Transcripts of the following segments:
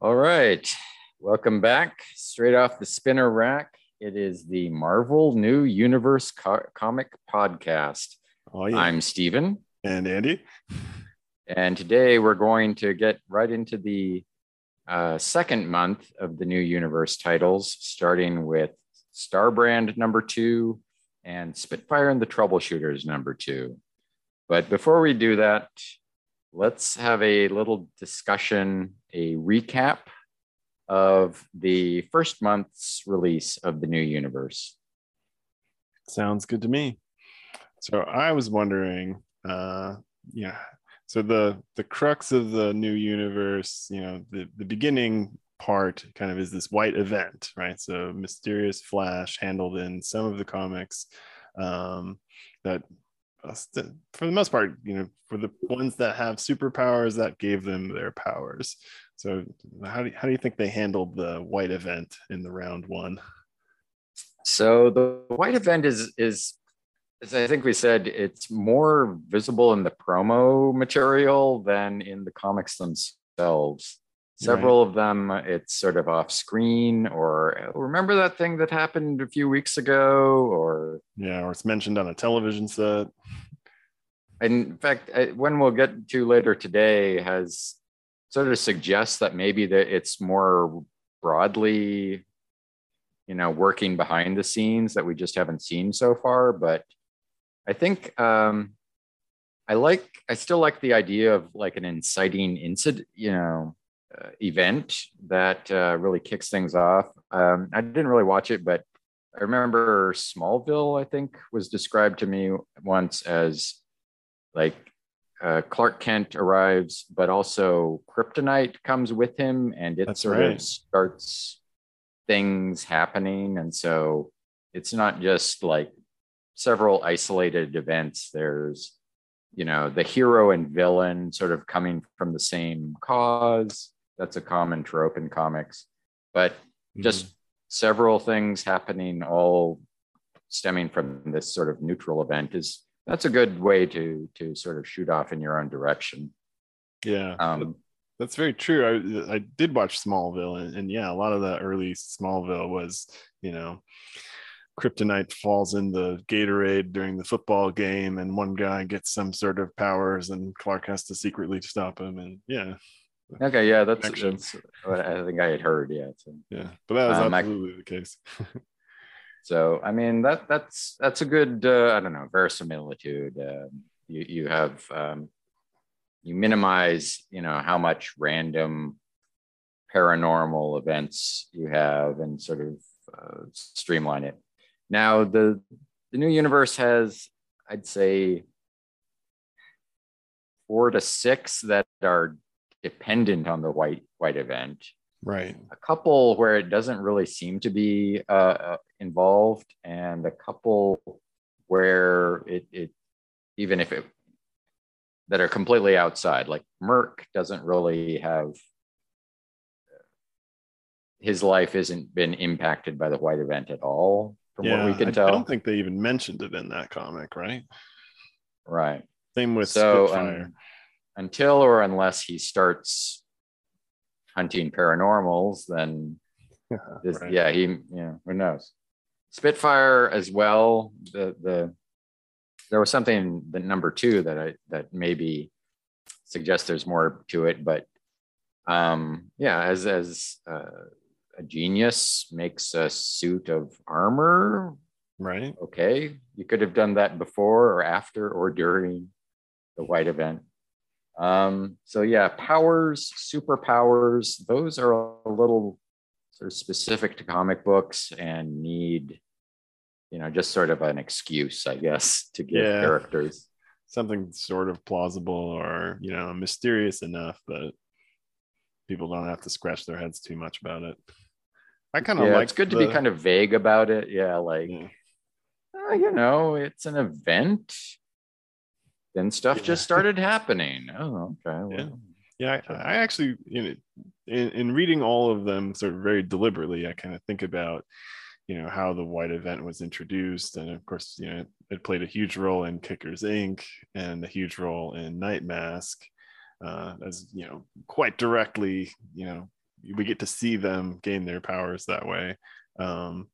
All right, welcome back. Straight off the spinner rack, it is the Marvel New Universe Comic Podcast. Oh, yeah. I'm Steven. And Andy. And today we're going to get right into the second month of the New Universe titles, starting with Starbrand #2 and Spitfire and the Troubleshooters #2. But before we do that, let's have a little discussion, a recap of the first month's release of the New Universe. Sounds good to me. So I was wondering, so the crux of the New Universe, you know, the beginning part kind of is this white event, right? So mysterious Flash handled in some of the comics that for the most part, you know, for the ones that have superpowers, that gave them their powers. So how do you think they handled the white event in the round one? So the white event is as I think we said, it's more visible in the promo material than in the comics themselves. Several right. of them, it's sort of off screen, or remember that thing that happened a few weeks ago, or yeah, or it's mentioned on a television set. And in fact, one we'll get to later today has sort of suggests that maybe that it's more broadly, you know, working behind the scenes that we just haven't seen so far. But I think I still like the idea of like an inciting incident, you know. Event that really kicks things off. I didn't really watch it, but I remember Smallville, I think, was described to me once as like Clark Kent arrives, but also Kryptonite comes with him, and it sort of starts things happening. And so it's not just like several isolated events. There's, you know, the hero and villain sort of coming from the same cause. That's a common trope in comics, but just several things happening, all stemming from this sort of neutral event is that's a good way to sort of shoot off in your own direction. Yeah, that's very true. I did watch Smallville, and yeah, a lot of the early Smallville was, you know, Kryptonite falls in the Gatorade during the football game, and one guy gets some sort of powers, and Clark has to secretly stop him. And yeah. Okay, yeah, that's what I think I had heard. Yeah, so. Yeah, but that was absolutely the case. So I mean that's a good I don't know, verisimilitude. You have you minimize, you know, how much random paranormal events you have, and sort of streamline it. Now the New Universe has, I'd say, 4 to 6 that are dependent on the white event. Right. A couple where it doesn't really seem to be involved, and a couple where it even if it that are completely outside. Like Merc doesn't really have his life isn't been impacted by the white event at all. From yeah, what we can tell. I don't think they even mentioned it in that comic, right? Right. Same with Spitfire. Until or unless he starts hunting paranormals, then right. Yeah, he, you know, who knows? Spitfire as well. There was something in the #2 that maybe suggests there's more to it, but yeah, as a genius makes a suit of armor. Right. Okay. You could have done that before or after or during the white event. So yeah, powers, superpowers, those are a little sort of specific to comic books and need, you know, just sort of an excuse, I guess, to give characters. Something sort of plausible or, you know, mysterious enough that people don't have to scratch their heads too much about it. I kind of like it's good to be kind of vague about it. Yeah, like, you know, it's an event. Then stuff just started happening. Oh, okay. Well, yeah. I actually, you know, in reading all of them sort of very deliberately, I kind of think about, you know, how the white event was introduced. And of course, you know, it played a huge role in Kickers, Inc. and a huge role in Nightmask. As you know, quite directly, you know, we get to see them gain their powers that way.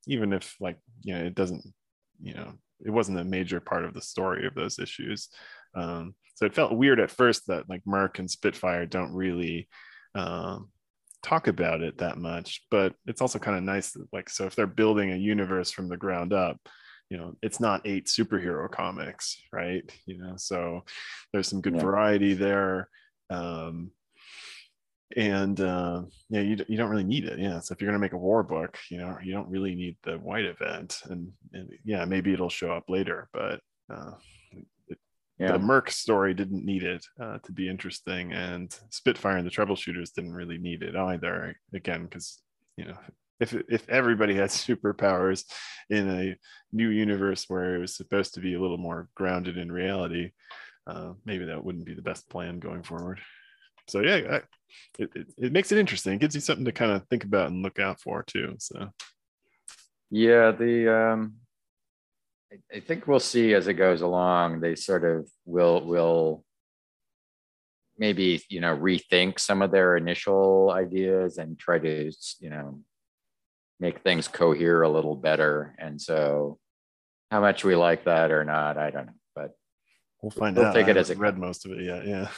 Even if, like, you know, it doesn't, you know, it wasn't a major part of the story of those issues. So it felt weird at first that, like, Merc and Spitfire don't really talk about it that much, but it's also kind of nice that, like, so if they're building a universe from the ground up, you know, it's not 8 superhero comics, right? You know, so there's some good variety there. Yeah, you don't really need it. Yeah, so if you're gonna make a war book, you know, you don't really need the White Event, and yeah, maybe it'll show up later, but the Merc story didn't need it to be interesting, and Spitfire and the Troubleshooters didn't really need it either, again, because, you know, if everybody had superpowers in a new universe where it was supposed to be a little more grounded in reality, maybe that wouldn't be the best plan going forward. So yeah, it makes it interesting. It gives you something to kind of think about and look out for too. So yeah, I think we'll see as it goes along. They sort of will maybe, you know, rethink some of their initial ideas and try to, you know, make things cohere a little better. And so, how much we like that or not, I don't know. But we'll find out. Take it as I read most of it. Yeah.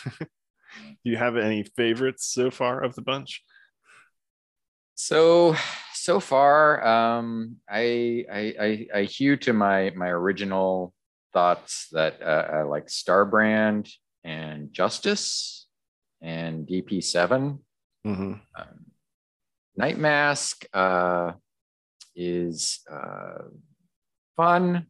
Do you have any favorites so far of the bunch? So far, I hew to my original thoughts that I like Starbrand and Justice and DP7. Mm-hmm. Nightmask is fun.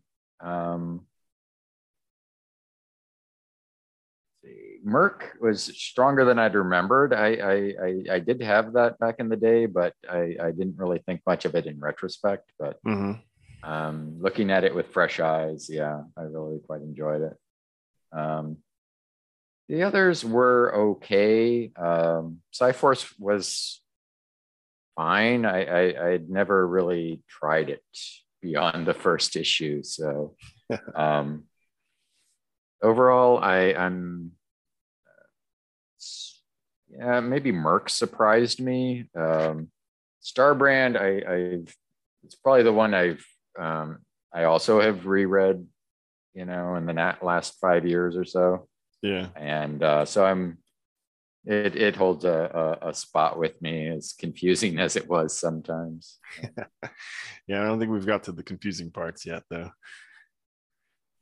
Merc was stronger than I'd remembered. I did have that back in the day, but I didn't really think much of it in retrospect. But looking at it with fresh eyes, yeah, I really quite enjoyed it. The others were okay. Cyforce was fine. I'd never really tried it beyond the first issue, so overall, I'm. Yeah, maybe Merc surprised me. Starbrand, it's probably the one I also have reread, you know, in the last 5 years or so. Yeah, and so it holds a spot with me, as confusing as it was sometimes. Yeah, I don't think we've got to the confusing parts yet, though.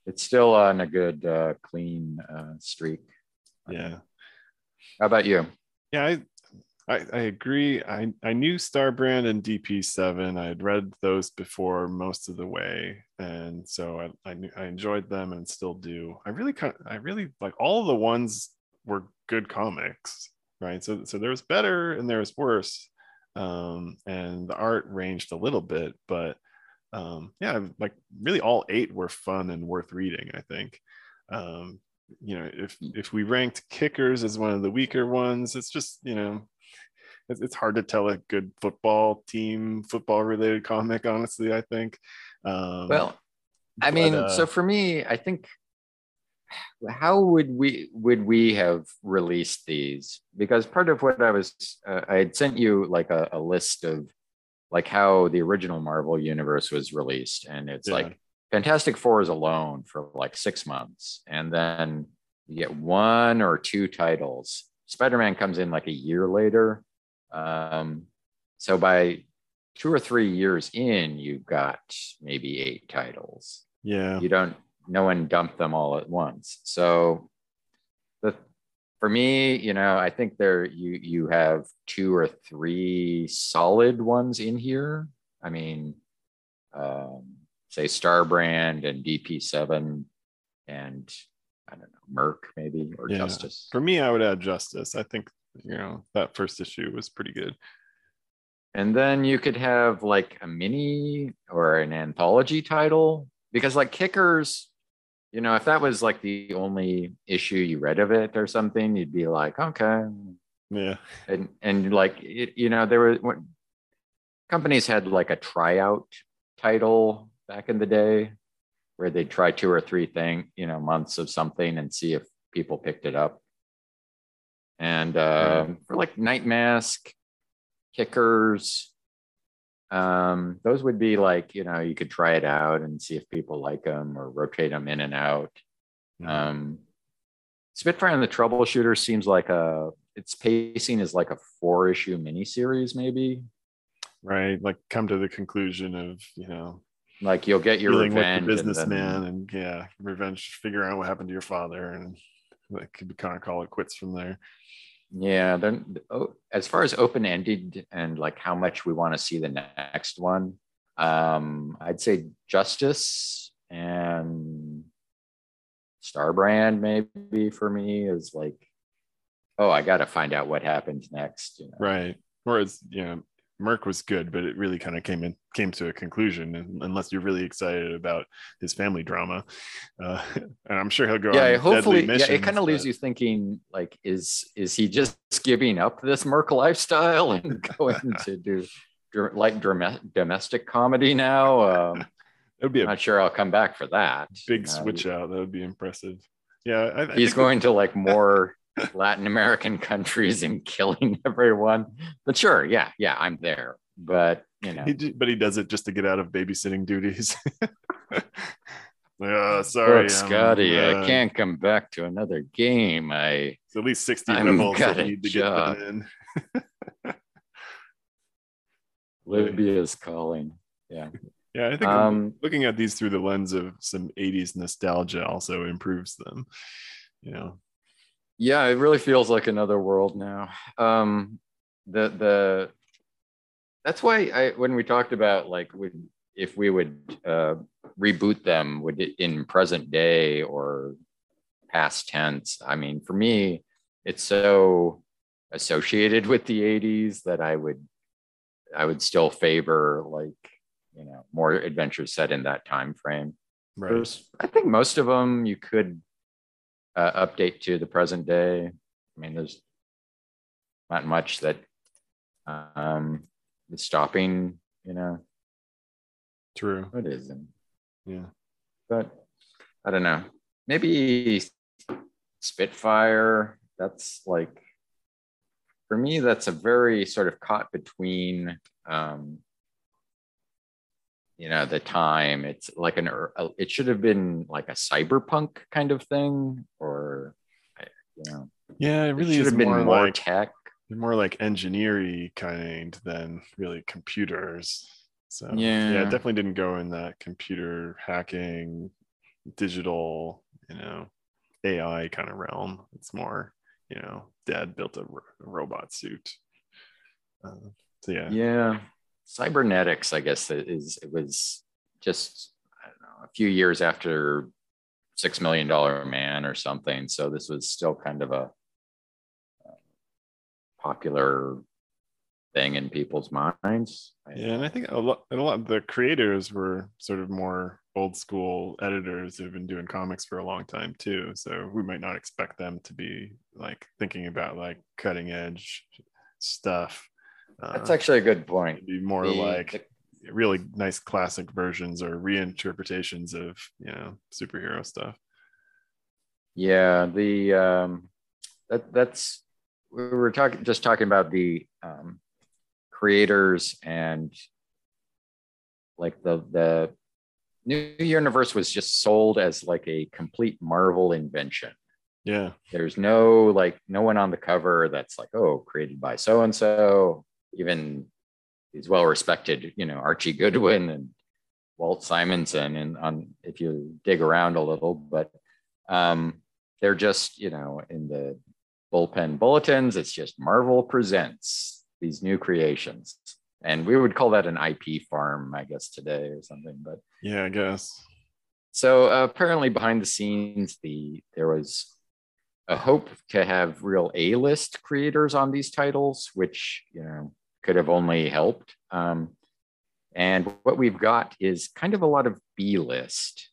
It's still on a good clean streak. Yeah. How about you? Yeah, I agree. I knew Starbrand and DP7. I had read those before most of the way, and so I enjoyed them and still do. I really like all of the ones were good comics, right? So there was better and there was worse, and the art ranged a little bit, but yeah, like really all 8 were fun and worth reading, I think. You know, if we ranked Kickers as one of the weaker ones, it's just, you know, it's hard to tell a good football related comic, honestly, I think. So for me, I think, how would we have released these? Because part of what I was I had sent you like a list of like how the original Marvel universe was released, and it's like Fantastic Four is alone for like 6 months, and then you get 1 or 2 titles. Spider-Man comes in like a year later. So by 2 or 3 years in, you've got maybe 8 titles. Yeah. No one dumped them all at once. So for me, you know, I think you have 2 or 3 solid ones in here. I mean, say Starbrand and DP7 and, I don't know, Merc maybe, or Justice. For me, I would add Justice. I think, you know, that first issue was pretty good. And then you could have like a mini or an anthology title, because like Kickers, you know, if that was like the only issue you read of it or something, you'd be like, okay. Yeah. And like, you know, there were companies had like a tryout title back in the day, where they'd try 2 or 3 things, you know, months of something and see if people picked it up. And for like Nightmask, Kickers. Those would be like, you know, you could try it out and see if people like them or rotate them in and out. Spitfire and the Troubleshooter seems like a, its pacing is like a 4-issue miniseries, maybe. Right. Like come to the conclusion of, you know, like you'll get your revenge. With the businessman and, then, and revenge, figure out what happened to your father. And like could kind of call it quits from there. Yeah. Then as far as open-ended and like how much we want to see the next one, I'd say Justice and Starbrand maybe for me is like, oh, I got to find out what happens next. You know? Right. Whereas, you know, Merc was good, but it really kind of came to a conclusion, and unless you're really excited about his family drama. And I'm sure he'll go on hopefully, missions, it kind of leaves you thinking, like, is he just giving up this Merc lifestyle and going to do like domestic comedy now? It would be not sure I'll come back for that. Big switch out. That would be impressive. Yeah. He's going to like more... Latin American countries and killing everyone, but sure, yeah, I'm there. But you know, he does it just to get out of babysitting duties. Sorry, Scotty, I can't come back to another game. It's at least 60 minutes need to get them in. Libya is calling. Yeah, I think looking at these through the lens of some '80s nostalgia also improves them. You know. Yeah, it really feels like another world now. That's why when we talked about like if we would reboot them, would it in present day or past tense? I mean, for me, it's so associated with the '80s that I would still favor like, you know, more adventures set in that time frame. Right. I think most of them you could. Update to the present day. I mean, there's not much that is stopping, you know. True. It isn't. Yeah. But I don't know. Maybe Spitfire. That's like, for me, that's a very sort of caught between, you know, the time. It's like it should have been like a cyberpunk kind of thing, or you know, yeah, it really should have been more like tech, more like engineering kind than really computers. So yeah, it definitely didn't go in that computer hacking, digital, you know, AI kind of realm. It's more, you know, dad built a robot suit. So yeah. Cybernetics, I guess, it was just, I don't know, a few years after $6 Million Man or something. So this was still kind of a popular thing in people's minds. Yeah, and I think a lot of the creators were sort of more old school editors who've been doing comics for a long time too. So we might not expect them to be like thinking about like cutting edge stuff. That's actually a good point. Be more really nice classic versions or reinterpretations of, you know, superhero stuff. Yeah, we were talking about the creators, and like the new universe was just sold as like a complete Marvel invention. Yeah, there's no one on the cover that's like, oh, created by so and so. Even these well-respected, you know, Archie Goodwin and Walt Simonson, if you dig around a little, but they're just, you know, in the bullpen bulletins, it's just Marvel presents these new creations. And we would call that an IP farm, I guess, today or something, but. Yeah, I guess. So apparently behind the scenes, there was a hope to have real A-list creators on these titles, which, you know, could have only helped. And what we've got is kind of a lot of B-list.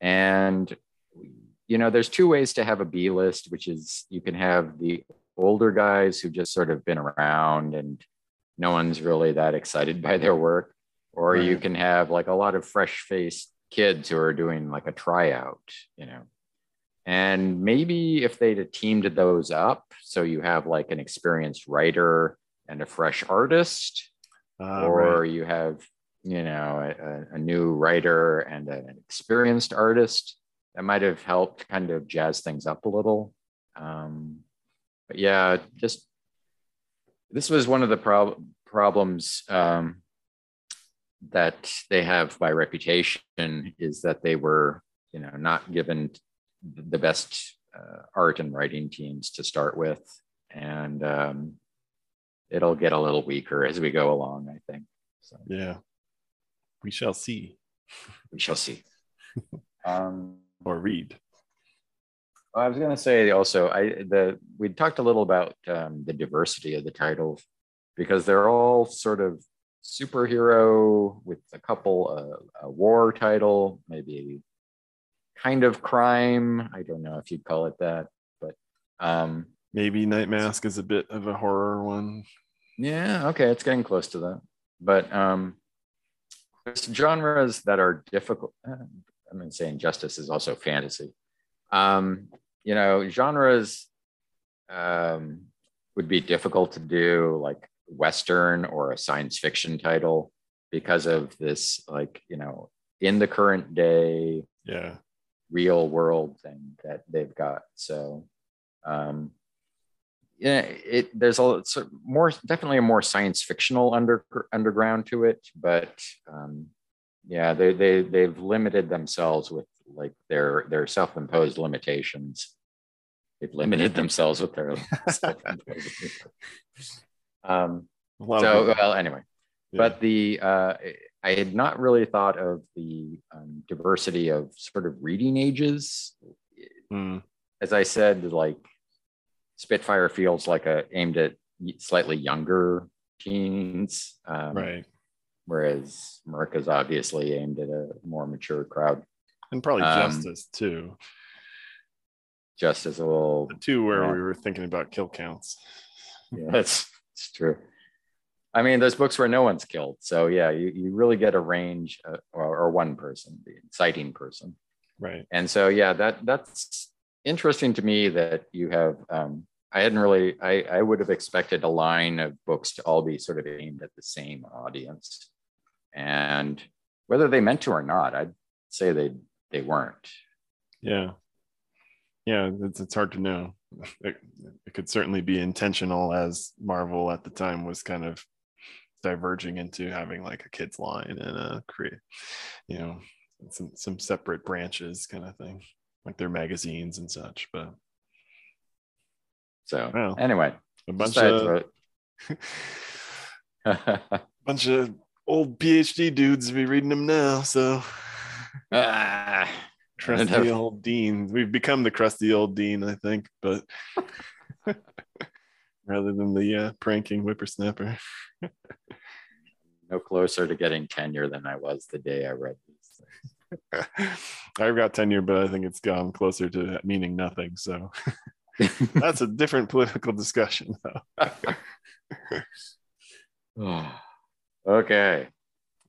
And, you know, there's two ways to have a B-list, which is you can have the older guys who just sort of been around and no one's really that excited by their work. Or you can have like a lot of fresh-faced kids who are doing like a tryout, you know. And maybe if they'd have teamed those up, so you have like an experienced writer and a fresh artist, or right. you have, you know, a new writer and an experienced artist. That might have helped kind of jazz things up a little. But yeah, just this was one of the problems that they have by reputation, is that they were, you know, not given the best art and writing teams to start with. And it'll get a little weaker as we go along, I think. So. Yeah, we shall see. We shall see. Or read. I was going to say also, we talked a little about the diversity of the title, because they're all sort of superhero with a couple a war title, maybe kind of crime. I don't know if you'd call it that, but maybe Nightmask is a bit of a horror one. Yeah, okay, it's getting close to that. But genres that are difficult. I'm going to say Justice is also fantasy. You know, genres would be difficult to do, like Western or a science fiction title, because of this, like, you know, in the current day, yeah, real world thing that they've got. So, yeah, there's definitely a more science fictional underground to it, but. Yeah, they've limited themselves with, like, their self-imposed limitations. They've limited themselves with their self-imposed limitations. Anyway, yeah. But I had not really thought of the diversity of sort of reading ages. Mm. As I said, like, Spitfire feels like aimed at slightly younger teens. Right. Whereas Merc is obviously aimed at a more mature crowd. And probably Justice, too. Justice a little... The two where we were thinking about kill counts. Yeah, that's true. I mean, there's books where no one's killed. So, yeah, you really get a range, or one person, the inciting person. Right. And so, yeah, that's interesting to me that you have... I would have expected a line of books to all be sort of aimed at the same audience. And whether they meant to or not, I'd say they weren't. Yeah, it's hard to know. It could certainly be intentional, as Marvel at the time was kind of diverging into having like a kids line and a create, you know, some separate branches kind of thing, like their magazines and such, but. So well, anyway, a bunch of old PhD dudes be reading them now. So crusty old dean. We've become the crusty old dean, I think, but rather than the pranking whippersnapper. No closer to getting tenure than I was the day I read these things. I've got tenure, but I think it's gone closer to meaning nothing. So. That's a different political discussion, though. Okay. All right.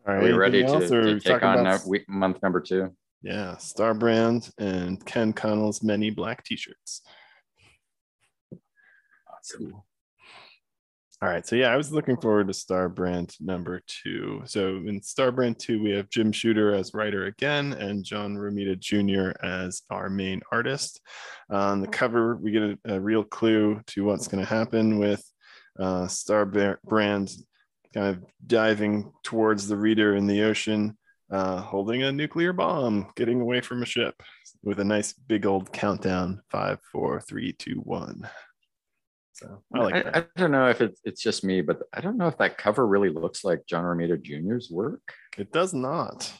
Are we ready to take on month number 2? Yeah, Starbrand and Ken Connell's many black T-shirts. Awesome. Cool. All right. So yeah, I was looking forward to Starbrand number 2. So in Starbrand 2, we have Jim Shooter as writer again, and John Romita Jr. as our main artist. On the cover, we get a real clue to what's going to happen with Starbrand kind of diving towards the reader in the ocean, holding a nuclear bomb, getting away from a ship, with a nice big old countdown: 5, 4, 3, 2, 1. So I like that. I don't know if it's just me, but I don't know if that cover really looks like John Romita Jr.'s work. It does not.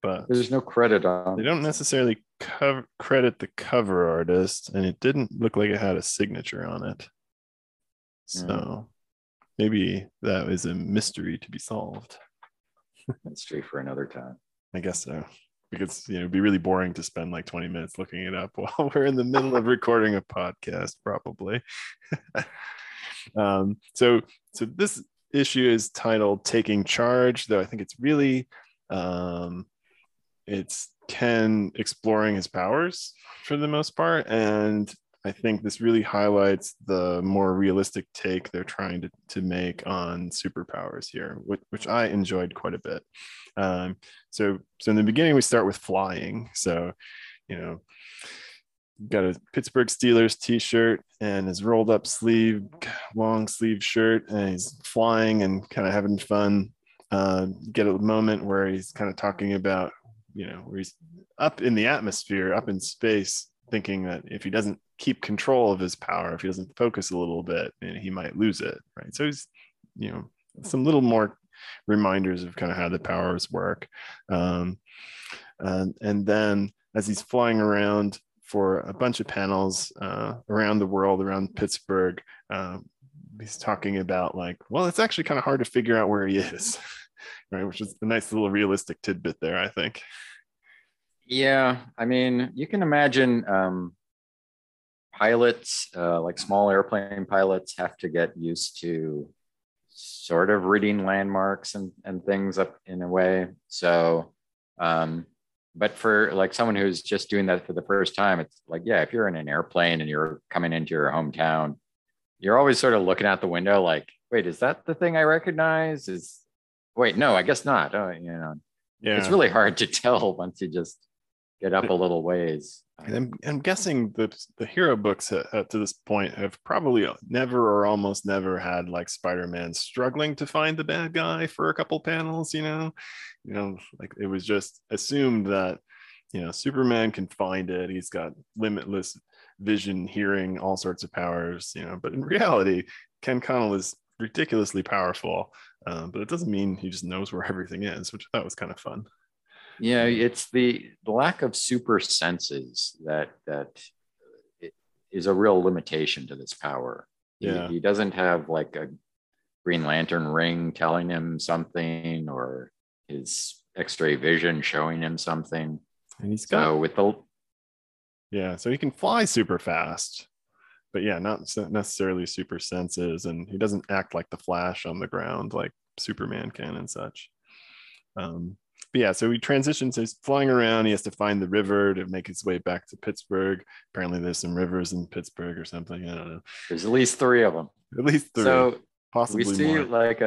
But there's no credit on. They don't necessarily credit the cover artist, and it didn't look like it had a signature on it. So maybe that is a mystery to be solved. Mystery for another time. I guess so. Because, you know, it'd be really boring to spend like 20 minutes looking it up while we're in the middle of recording a podcast, probably. So this issue is titled "Taking Charge," though I think it's really it's Ken exploring his powers for the most part, and I think this really highlights the more realistic take they're trying to make on superpowers here, which I enjoyed quite a bit. So in the beginning, we start with flying. So, you know, got a Pittsburgh Steelers t-shirt and his rolled up sleeve, long sleeve shirt, and he's flying and kind of having fun. Get a moment where he's kind of talking about, you know, where he's up in the atmosphere, up in space, thinking that if he doesn't keep control of his power, if he doesn't focus a little bit, he might lose it, right? So he's, you know, some little more reminders of kind of how the powers work. And then as he's flying around for a bunch of panels around the world, around Pittsburgh, he's talking about like, well, it's actually kind of hard to figure out where he is, right? Which is a nice little realistic tidbit there, I think. Yeah, I mean, you can imagine pilots, like small airplane pilots, have to get used to sort of reading landmarks and things up in a way. So, but for like someone who's just doing that for the first time, it's like, yeah, if you're in an airplane and you're coming into your hometown, you're always sort of looking out the window like, wait, is that the thing I recognize? Wait, no, I guess not. Oh, you know, yeah. It's really hard to tell once you just get up a little ways. And I'm guessing the hero books to this point have probably never or almost never had like Spider-Man struggling to find the bad guy for a couple panels, you know, like it was just assumed that, you know, Superman can find it. He's got limitless vision, hearing, all sorts of powers, you know, but in reality, Ken Connell is ridiculously powerful, but it doesn't mean he just knows where everything is, which I thought was kind of fun. Yeah, it's the lack of super senses that is a real limitation to this power. Yeah. He doesn't have like a Green Lantern ring telling him something or his X-ray vision showing him something. And he's got so he can fly super fast, but yeah, not necessarily super senses, and he doesn't act like the Flash on the ground like Superman can and such. But yeah, so he transitions, he's flying around, he has to find the river to make his way back to Pittsburgh. Apparently there's some rivers in Pittsburgh or something, I don't know. There's at least three of them. At least three, so possibly we see more. Like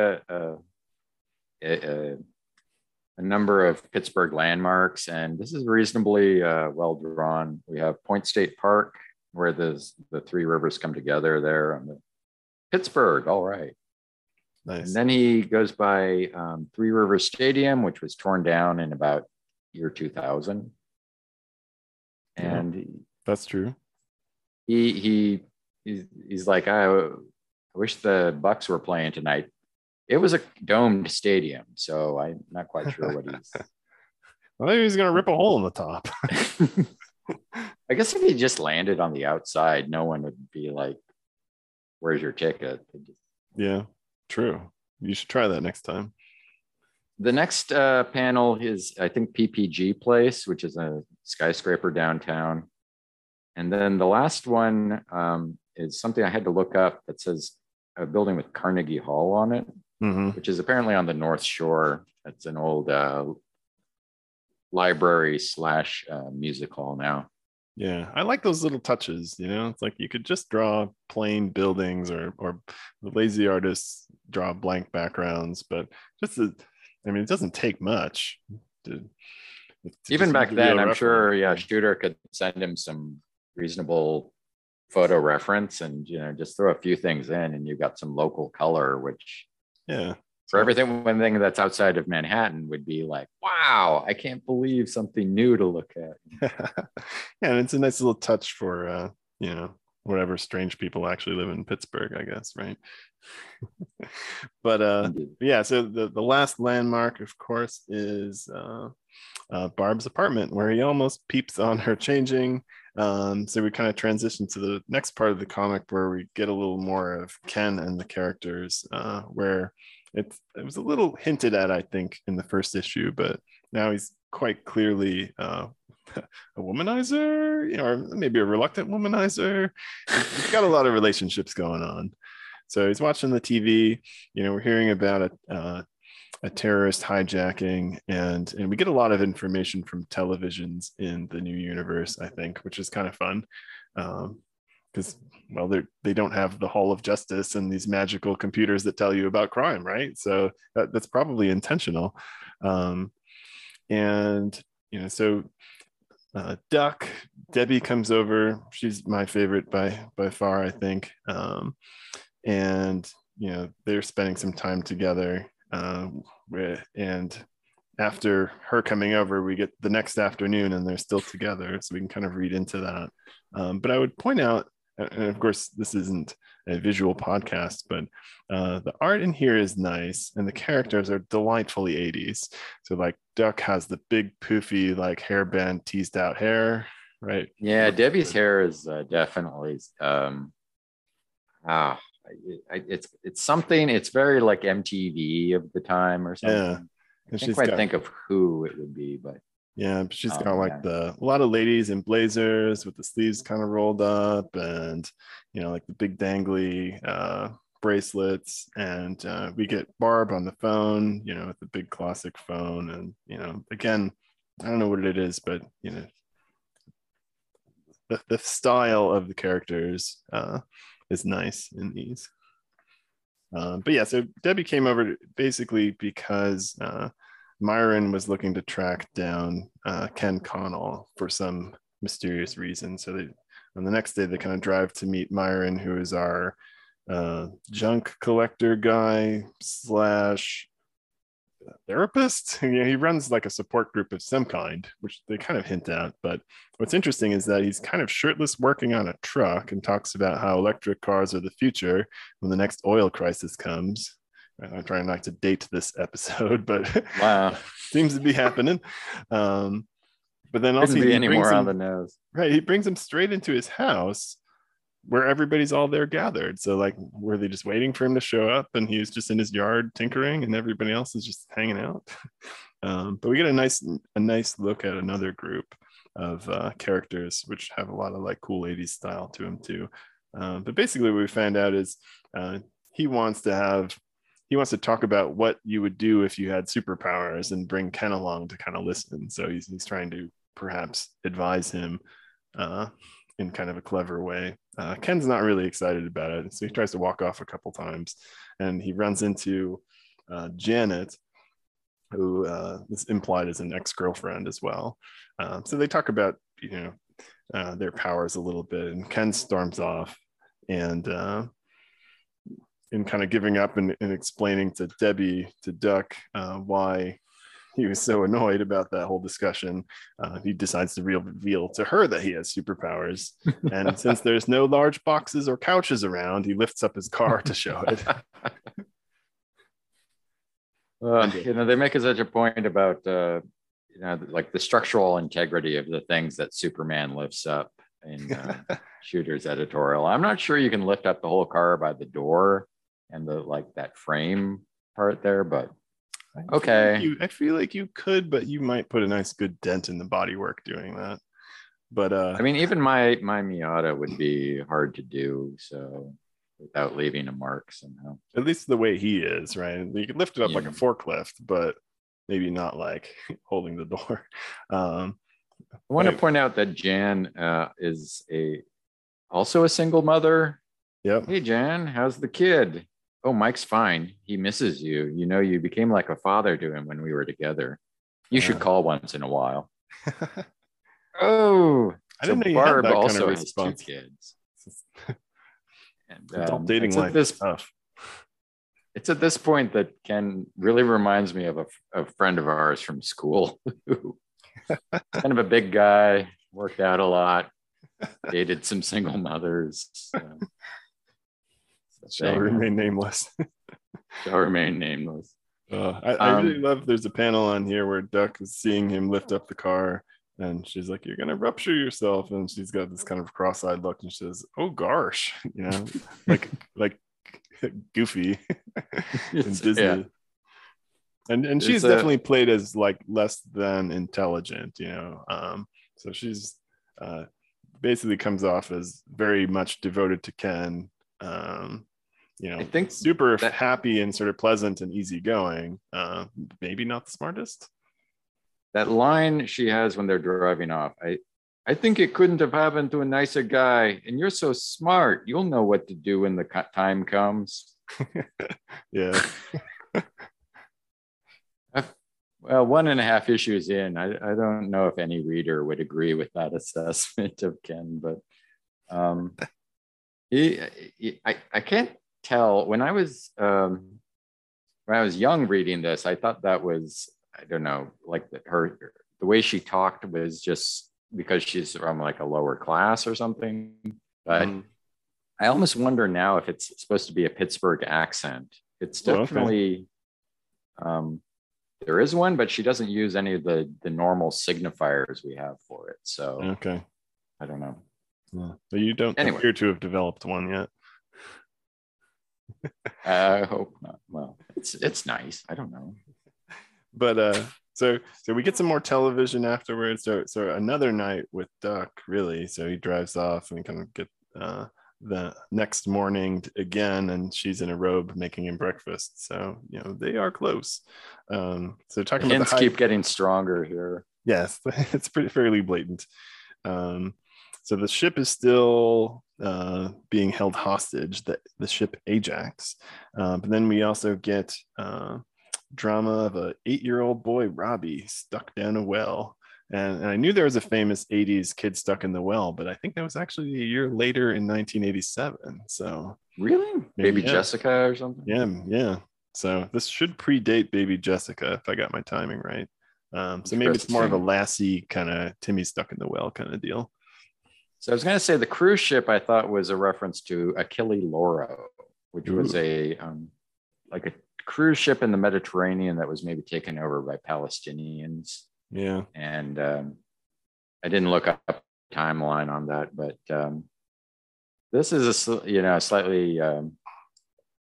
a number of Pittsburgh landmarks, and this is reasonably well drawn. We have Point State Park, where the three rivers come together there. Pittsburgh, all right. Nice. And then he goes by Three Rivers Stadium, which was torn down in about year 2000. And yeah, that's true. He's like, I wish the Bucks were playing tonight. It was a domed stadium, so I'm not quite sure what he's. Well, maybe he's going to rip a hole in the top. I guess if he just landed on the outside, no one would be like, where's your ticket? Yeah, true. You should try that next time. The next panel is, I think, PPG Place, which is a skyscraper downtown. And then the last one is something I had to look up that says a building with Carnegie Hall on it. Mm-hmm. Which is apparently on the North Shore. That's an old library / music hall now. Yeah, I like those little touches, you know? It's like you could just draw plain buildings or the lazy artists draw blank backgrounds, but it doesn't take much. Even back then, I'm sure, yeah, Shooter could send him some reasonable photo reference and, you know, just throw a few things in and you've got some local color, which... Yeah. For everything, one thing that's outside of Manhattan would be like, wow, I can't believe something new to look at. Yeah, and it's a nice little touch for, you know, whatever strange people actually live in Pittsburgh, I guess, right? But yeah, so the last landmark, of course, is Barb's apartment, where he almost peeps on her changing. So we kind of transition to the next part of the comic where we get a little more of Ken and the characters, where it was a little hinted at, I think, in the first issue, but now he's quite clearly a womanizer, you know, or maybe a reluctant womanizer. He's got a lot of relationships going on. So he's watching the TV, you know, we're hearing about a terrorist hijacking, and we get a lot of information from televisions in the new universe, I think, which is kind of fun. because, well, they don't have the Hall of Justice and these magical computers that tell you about crime, right? So that's probably intentional. And, you know, so Duck, Debbie comes over. She's my favorite by far, I think. And, you know, they're spending some time together. And after her coming over, we get the next afternoon and they're still together. So we can kind of read into that. But I would point out, and of course, this isn't a visual podcast, but the art in here is nice and the characters are delightfully 80s. So like Duck has the big poofy, like hairband teased out hair, right? Yeah, Debbie's hair is definitely, it's something, it's very like MTV of the time or something. Yeah. I can't quite think of who it would be, but yeah, but she's got like a lot of ladies in blazers with the sleeves kind of rolled up, and you know, like the big dangly bracelets. And we get Barb on the phone, you know, with the big classic phone, and you know, again, I don't know what it is, but you know, the style of the characters is nice in these. But yeah, so Debbie came over basically because Myron was looking to track down Ken Connell for some mysterious reason. So on the next day, they kind of drive to meet Myron, who is our junk collector guy / therapist. You know, he runs like a support group of some kind, which they kind of hint at. But what's interesting is that he's kind of shirtless working on a truck and talks about how electric cars are the future when the next oil crisis comes. I'm trying not to date this episode, but wow, seems to be happening. But then also he brings him on the nose. Right, he brings him straight into his house where everybody's all there gathered. So like, were they just waiting for him to show up and he was just in his yard tinkering and everybody else is just hanging out? But we get a nice look at another group of characters, which have a lot of like cool 80s style to them too. But basically what we found out is he wants to talk about what you would do if you had superpowers and bring Ken along to kind of listen. So he's trying to perhaps advise him in kind of a clever way. Ken's not really excited about it, so he tries to walk off a couple times, and he runs into Janet, who is implied as an ex-girlfriend as well. So they talk about, you know, their powers a little bit, and Ken storms off, and kind of giving up and explaining to Debbie, to Duck, why he was so annoyed about that whole discussion. He decides to reveal to her that he has superpowers. And since there's no large boxes or couches around, he lifts up his car to show it. You know, they're making such a point about, you know, like the structural integrity of the things that Superman lifts up in Shooter's editorial. I'm not sure you can lift up the whole car by the door and the like that frame part there, but okay. I feel like you could, but you might put a nice good dent in the bodywork doing that. But I mean, even my Miata would be hard to do, so without leaving a mark somehow. At least the way he is, right? You could lift it up like a forklift, but maybe not like holding the door. I want to point out that Jan is also a single mother. Yep. Hey, Jan, how's the kid? Oh, Mike's fine. He misses you. You know, you became like a father to him when we were together. You should call once in a while. Oh, I didn't know you had that kind of response. Barb also has 2 kids. And, adult dating life stuff. It's at this point that Ken really reminds me of a friend of ours from school. Kind of a big guy, worked out a lot, dated some single mothers. Shall remain nameless. Shall remain nameless. I really love, there's a panel on here where Duck is seeing him lift up the car, and she's like, you're going to rupture yourself. And she's got this kind of cross-eyed look, and she says, oh, gosh, you know, like Goofy in Disney. Yeah. And she's definitely played as like less than intelligent, you know. So she's basically comes off as very much devoted to Ken. You know, I think super happy and sort of pleasant and easygoing. Maybe not the smartest. That line she has when they're driving off, I I think it couldn't have happened to a nicer guy. And you're so smart. You'll know what to do when the time comes. Yeah. Well, 1.5 issues in, I don't know if any reader would agree with that assessment of Ken, but I can't tell. When I was young reading this, I thought that was, I don't know, like the way she talked was just because she's from like a lower class or something. But I almost wonder now if it's supposed to be a Pittsburgh accent. It's definitely. Okay. There is one, but she doesn't use any of the normal signifiers we have for it. So okay, I don't know. Yeah. But you don't appear to have developed one yet. I hope not. Well, it's nice. I don't know. But so we get some more television afterwards. So another night with Duck, really. So he drives off, and we kind of get the next morning again, and she's in a robe making him breakfast. So you know they are close. So talking the hints about keep getting stronger here. Yes, it's pretty fairly blatant. So the ship is still being held hostage. The ship Ajax. But then we also get drama of an 8-year-old boy Robbie stuck down a well. And I knew there was a famous 80s kid stuck in the well, but I think that was actually a year later in 1987. So really? Baby Jessica or something? Yeah. So this should predate Baby Jessica if I got my timing right. So maybe it's more of a Lassie kind of Timmy stuck in the well kind of deal. So I was going to say the cruise ship I thought was a reference to Achille Lauro, which was a like a cruise ship in the Mediterranean that was maybe taken over by Palestinians. Yeah, and I didn't look up timeline on that, but this is slightly.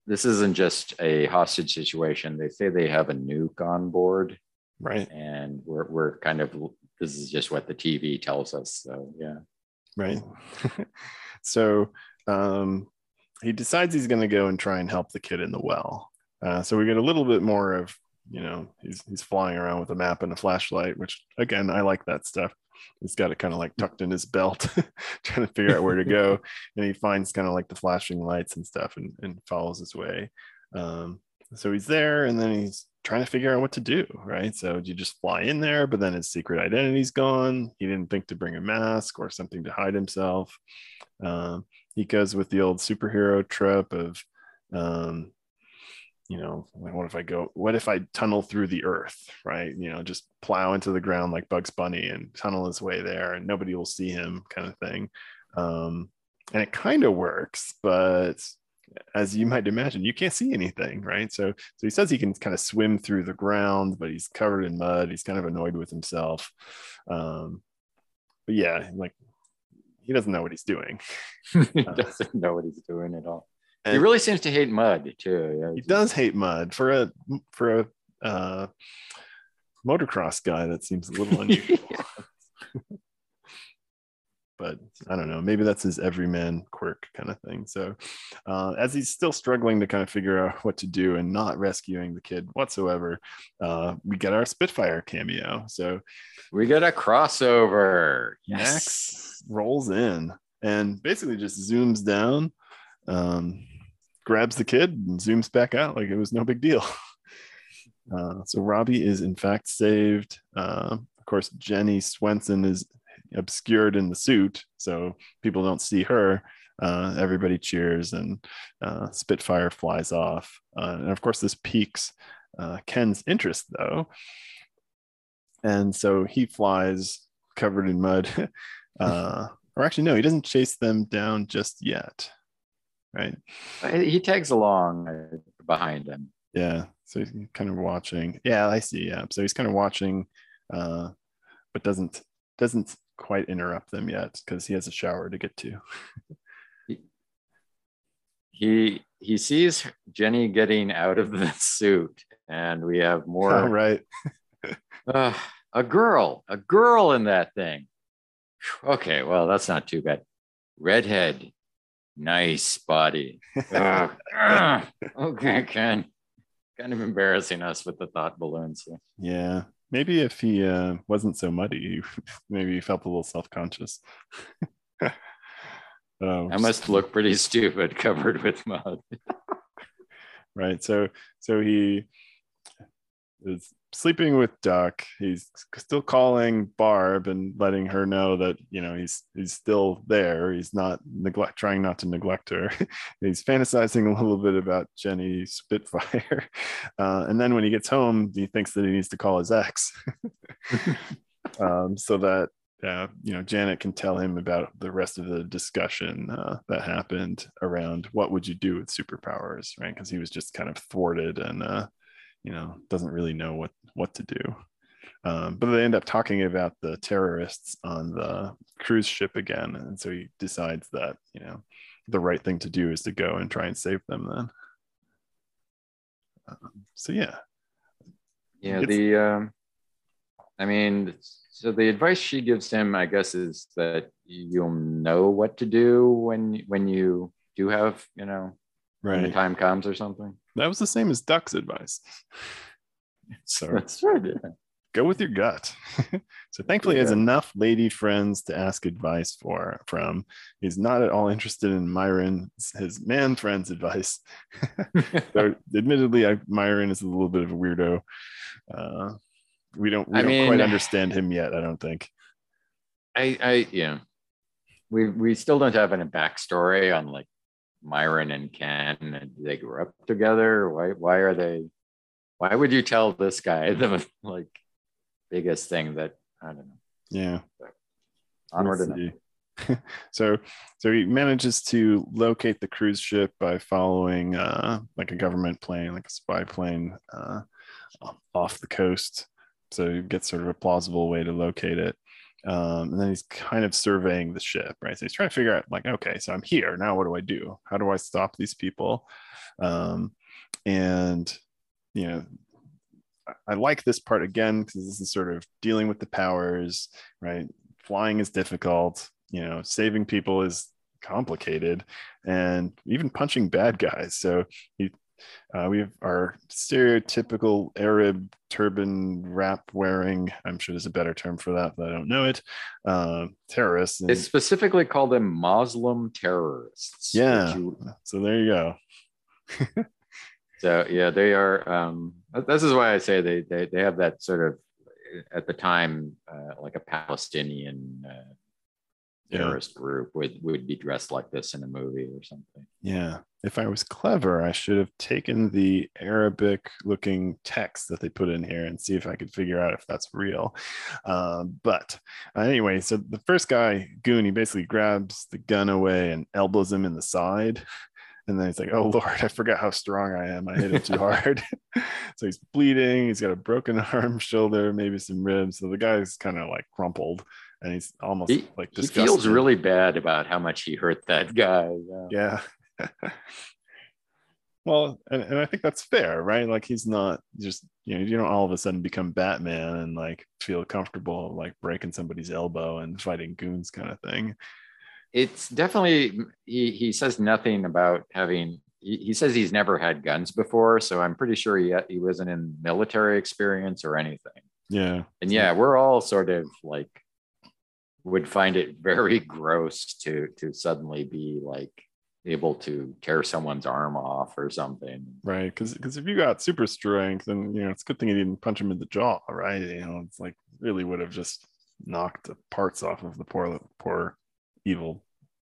This isn't just a hostage situation. They say they have a nuke on board, right? And we're kind of, this is just what the TV tells us. So yeah, right. So he decides he's going to go and try and help the kid in the well. So we get a little bit more of. He's flying around with a map and a flashlight, which again, I like that stuff. He's got it kind of like tucked in his belt, trying to figure out where to go. And he finds kind of like the flashing lights and stuff and follows his way. So he's there and then he's trying to figure out what to do, right? So do you just fly in there, but then his secret identity's gone. He didn't think to bring a mask or something to hide himself. He goes with the old superhero trope of, what if I tunnel through the earth, right? Just plow into the ground like Bugs Bunny and tunnel his way there and nobody will see him kind of thing. And it kind of works, but as you might imagine, you can't see anything, right? So he says he can kind of swim through the ground, but he's covered in mud. He's kind of annoyed with himself. But yeah, like he doesn't know what he's doing. He doesn't know what he's doing at all. And he really seems to hate mud too. Yeah. He does hate mud for a motocross guy. That seems a little unusual. But I don't know. Maybe that's his everyman quirk kind of thing. So as he's still struggling to kind of figure out what to do and not rescuing the kid whatsoever, we get our Spitfire cameo. So we get a crossover. Yes. Max rolls in and basically just zooms down. Grabs the kid and zooms back out like it was no big deal. So Robbie is in fact saved. Of course, Jenny Swenson is obscured in the suit, so people don't see her. Everybody cheers and Spitfire flies off. And of course, this piques Ken's interest though. And so he flies covered in mud. Or actually, no, he doesn't chase them down just yet. Right, he tags along behind him. Yeah, so he's kind of watching. Yeah, I see. Yeah, so he's kind of watching, but doesn't quite interrupt them yet because he has a shower to get to. he sees Jenny getting out of the suit, and we have more. All right, a girl in that thing. Okay, well that's not too bad. Redhead. Nice body. Okay, Ken. Kind of embarrassing us with the thought balloons. Yeah, Maybe if he wasn't so muddy, maybe he felt a little self-conscious. I must look pretty stupid covered with mud. Right. So he is sleeping with Doc. He's still calling Barb and letting her know that, you know, he's still there. He's not trying not to neglect her. He's fantasizing a little bit about Jenny Spitfire. And then when he gets home, he thinks that he needs to call his ex. So that, you know, Janet can tell him about the rest of the discussion that happened around what would you do with superpowers, right? Because he was just kind of thwarted and, you know, doesn't really know what to do. But they end up talking about the terrorists on the cruise ship again. And so he decides that, you know, the right thing to do is to go and try and save them then. So, yeah. Yeah, I mean, so the advice she gives him, I guess, is that you'll know what to do when you do have, you know, right, when the time comes or something. That was the same as Duck's advice. So that's right. Yeah. Go with your gut. So thankfully, yeah, he has enough lady friends to ask advice from. He's not at all interested in Myron, his man friend's advice. So admittedly, Myron is a little bit of a weirdo. We don't quite understand him yet, I don't think. Yeah. We still don't have any backstory on like Myron and Ken, and they grew up together. Why would you tell this guy the like biggest thing that I don't know? Yeah. So, onward and up. So he manages to locate the cruise ship by following like a government plane, like a spy plane off the coast. So he gets sort of a plausible way to locate it. And then he's kind of surveying the ship, right? So he's trying to figure out, like, okay, so I'm here. Now what do I do? How do I stop these people? And, you know, I like this part again, because this is sort of dealing with the powers, right? Flying is difficult. You know, saving people is complicated. And even punching bad guys. So we have our stereotypical Arab turban wrap wearing, I'm sure there's a better term for that, but I don't know it, terrorists. They specifically call them Muslim terrorists. Yeah. So there you go. So, yeah, they are. This is why I say they have that sort of, at the time, like a Palestinian terrorist group would be dressed like this in a movie or something. Yeah. If I was clever, I should have taken the Arabic looking text that they put in here and see if I could figure out if that's real. But anyway, so the first guy, Goon, he basically grabs the gun away and elbows him in the side. And then he's like, oh, Lord, I forgot how strong I am. I hit it too hard. So he's bleeding. He's got a broken arm, shoulder, maybe some ribs. So the guy's kind of like crumpled. And he's almost like disgusted. He feels really bad about how much he hurt that guy. Yeah. Well, and I think that's fair, right? Like, he's not just, you know, you don't all of a sudden become Batman and like feel comfortable like breaking somebody's elbow and fighting goons kind of thing. It's definitely, he says nothing about having, he says he's never had guns before. So I'm pretty sure he wasn't in military experience or anything. Yeah. And yeah, we're all sort of like, would find it very gross to suddenly be like able to tear someone's arm off or something, right? Because if you got super strength, and you know, it's a good thing you didn't punch him in the jaw, right? You know, it's like really would have just knocked the parts off of the poor evil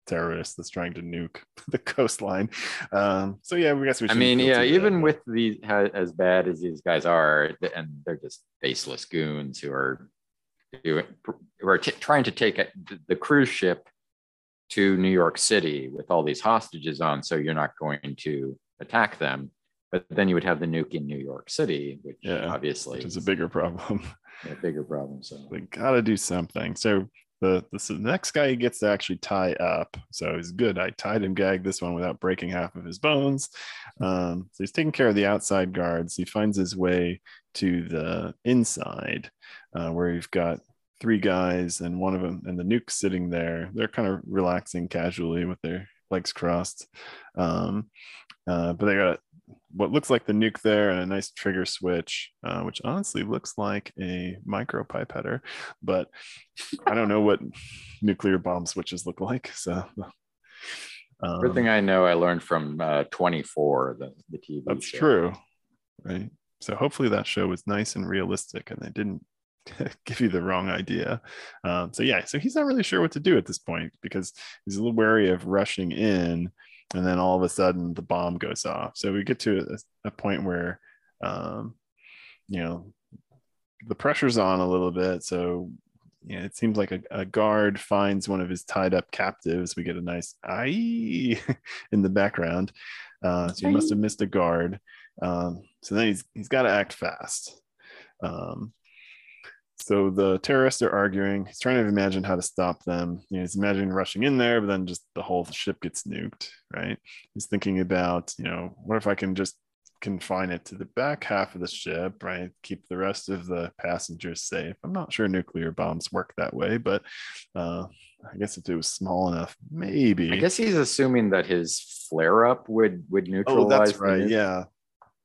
terrorist that's trying to nuke the coastline. So yeah, we guess we should. I mean, yeah, even that, with these as bad as these guys are, and they're just faceless goons who are trying to take the cruise ship to New York City with all these hostages on, so you're not going to attack them. But then you would have the nuke in New York City, which obviously is a bigger problem. A bigger problem. So we gotta do something. So the next guy he gets to actually tie up. So he's good. I tied him, gagged this one without breaking half of his bones. So he's taking care of the outside guards. He finds his way to the inside, where you've got three guys and one of them and the nuke sitting there. They're kind of relaxing casually with their legs crossed. But they got what looks like the nuke there and a nice trigger switch, which honestly looks like a micro pipetter, but I don't know what nuclear bomb switches look like. So everything I know I learned from 24, the TV that's show. True, right? So hopefully that show was nice and realistic and they didn't give you the wrong idea. So yeah, so he's not really sure what to do at this point because he's a little wary of rushing in, and then all of a sudden the bomb goes off. So we get to a point where you know, the pressure's on a little bit. So yeah, it seems like a guard finds one of his tied up captives. We get a nice "aye" in the background. So he must have missed a guard. So then he's got to act fast. So the terrorists are arguing. He's trying to imagine how to stop them. You know, he's imagining rushing in there, but then just the whole ship gets nuked, right? He's thinking about, you know, what if I can just confine it to the back half of the ship, right? Keep the rest of the passengers safe. I'm not sure nuclear bombs work that way, but I guess if it was small enough, maybe. I guess he's assuming that his flare-up would neutralize. Oh, that's right. Yeah.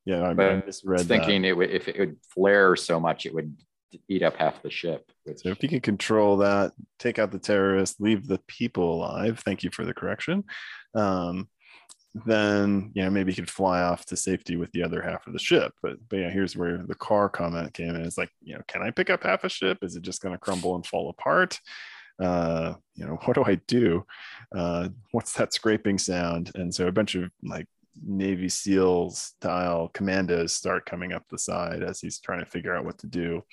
Yeah, I misread that. Thinking if it would flare so much, it would eat up half the ship. So if you can control that, take out the terrorists, leave the people alive. Thank you for the correction. Then, you know, maybe he could fly off to safety with the other half of the ship. But yeah, here's where the car comment came in. It's like, you know, can I pick up half a ship? Is it just going to crumble and fall apart? You know, what do I do? What's that scraping sound? And so a bunch of like Navy SEAL style commandos start coming up the side as he's trying to figure out what to do,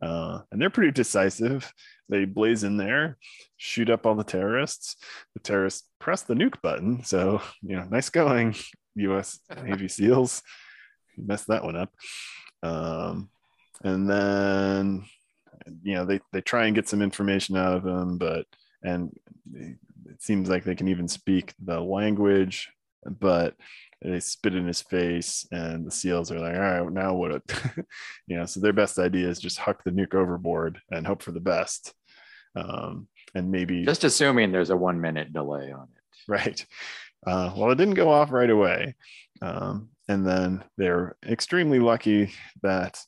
and they're pretty decisive. They blaze in there, shoot up all the terrorists. The terrorists press the nuke button, so you know, nice going, U.S. Navy SEALs. You messed that one up. And then, you know, they try and get some information out of them, but it seems like they can even speak the language, but they spit in his face, and the SEALs are like, all right, now what? You know, so their best idea is just huck the nuke overboard and hope for the best. And maybe just assuming there's a 1 minute delay on it. Right. Well, it didn't go off right away. And then they're extremely lucky that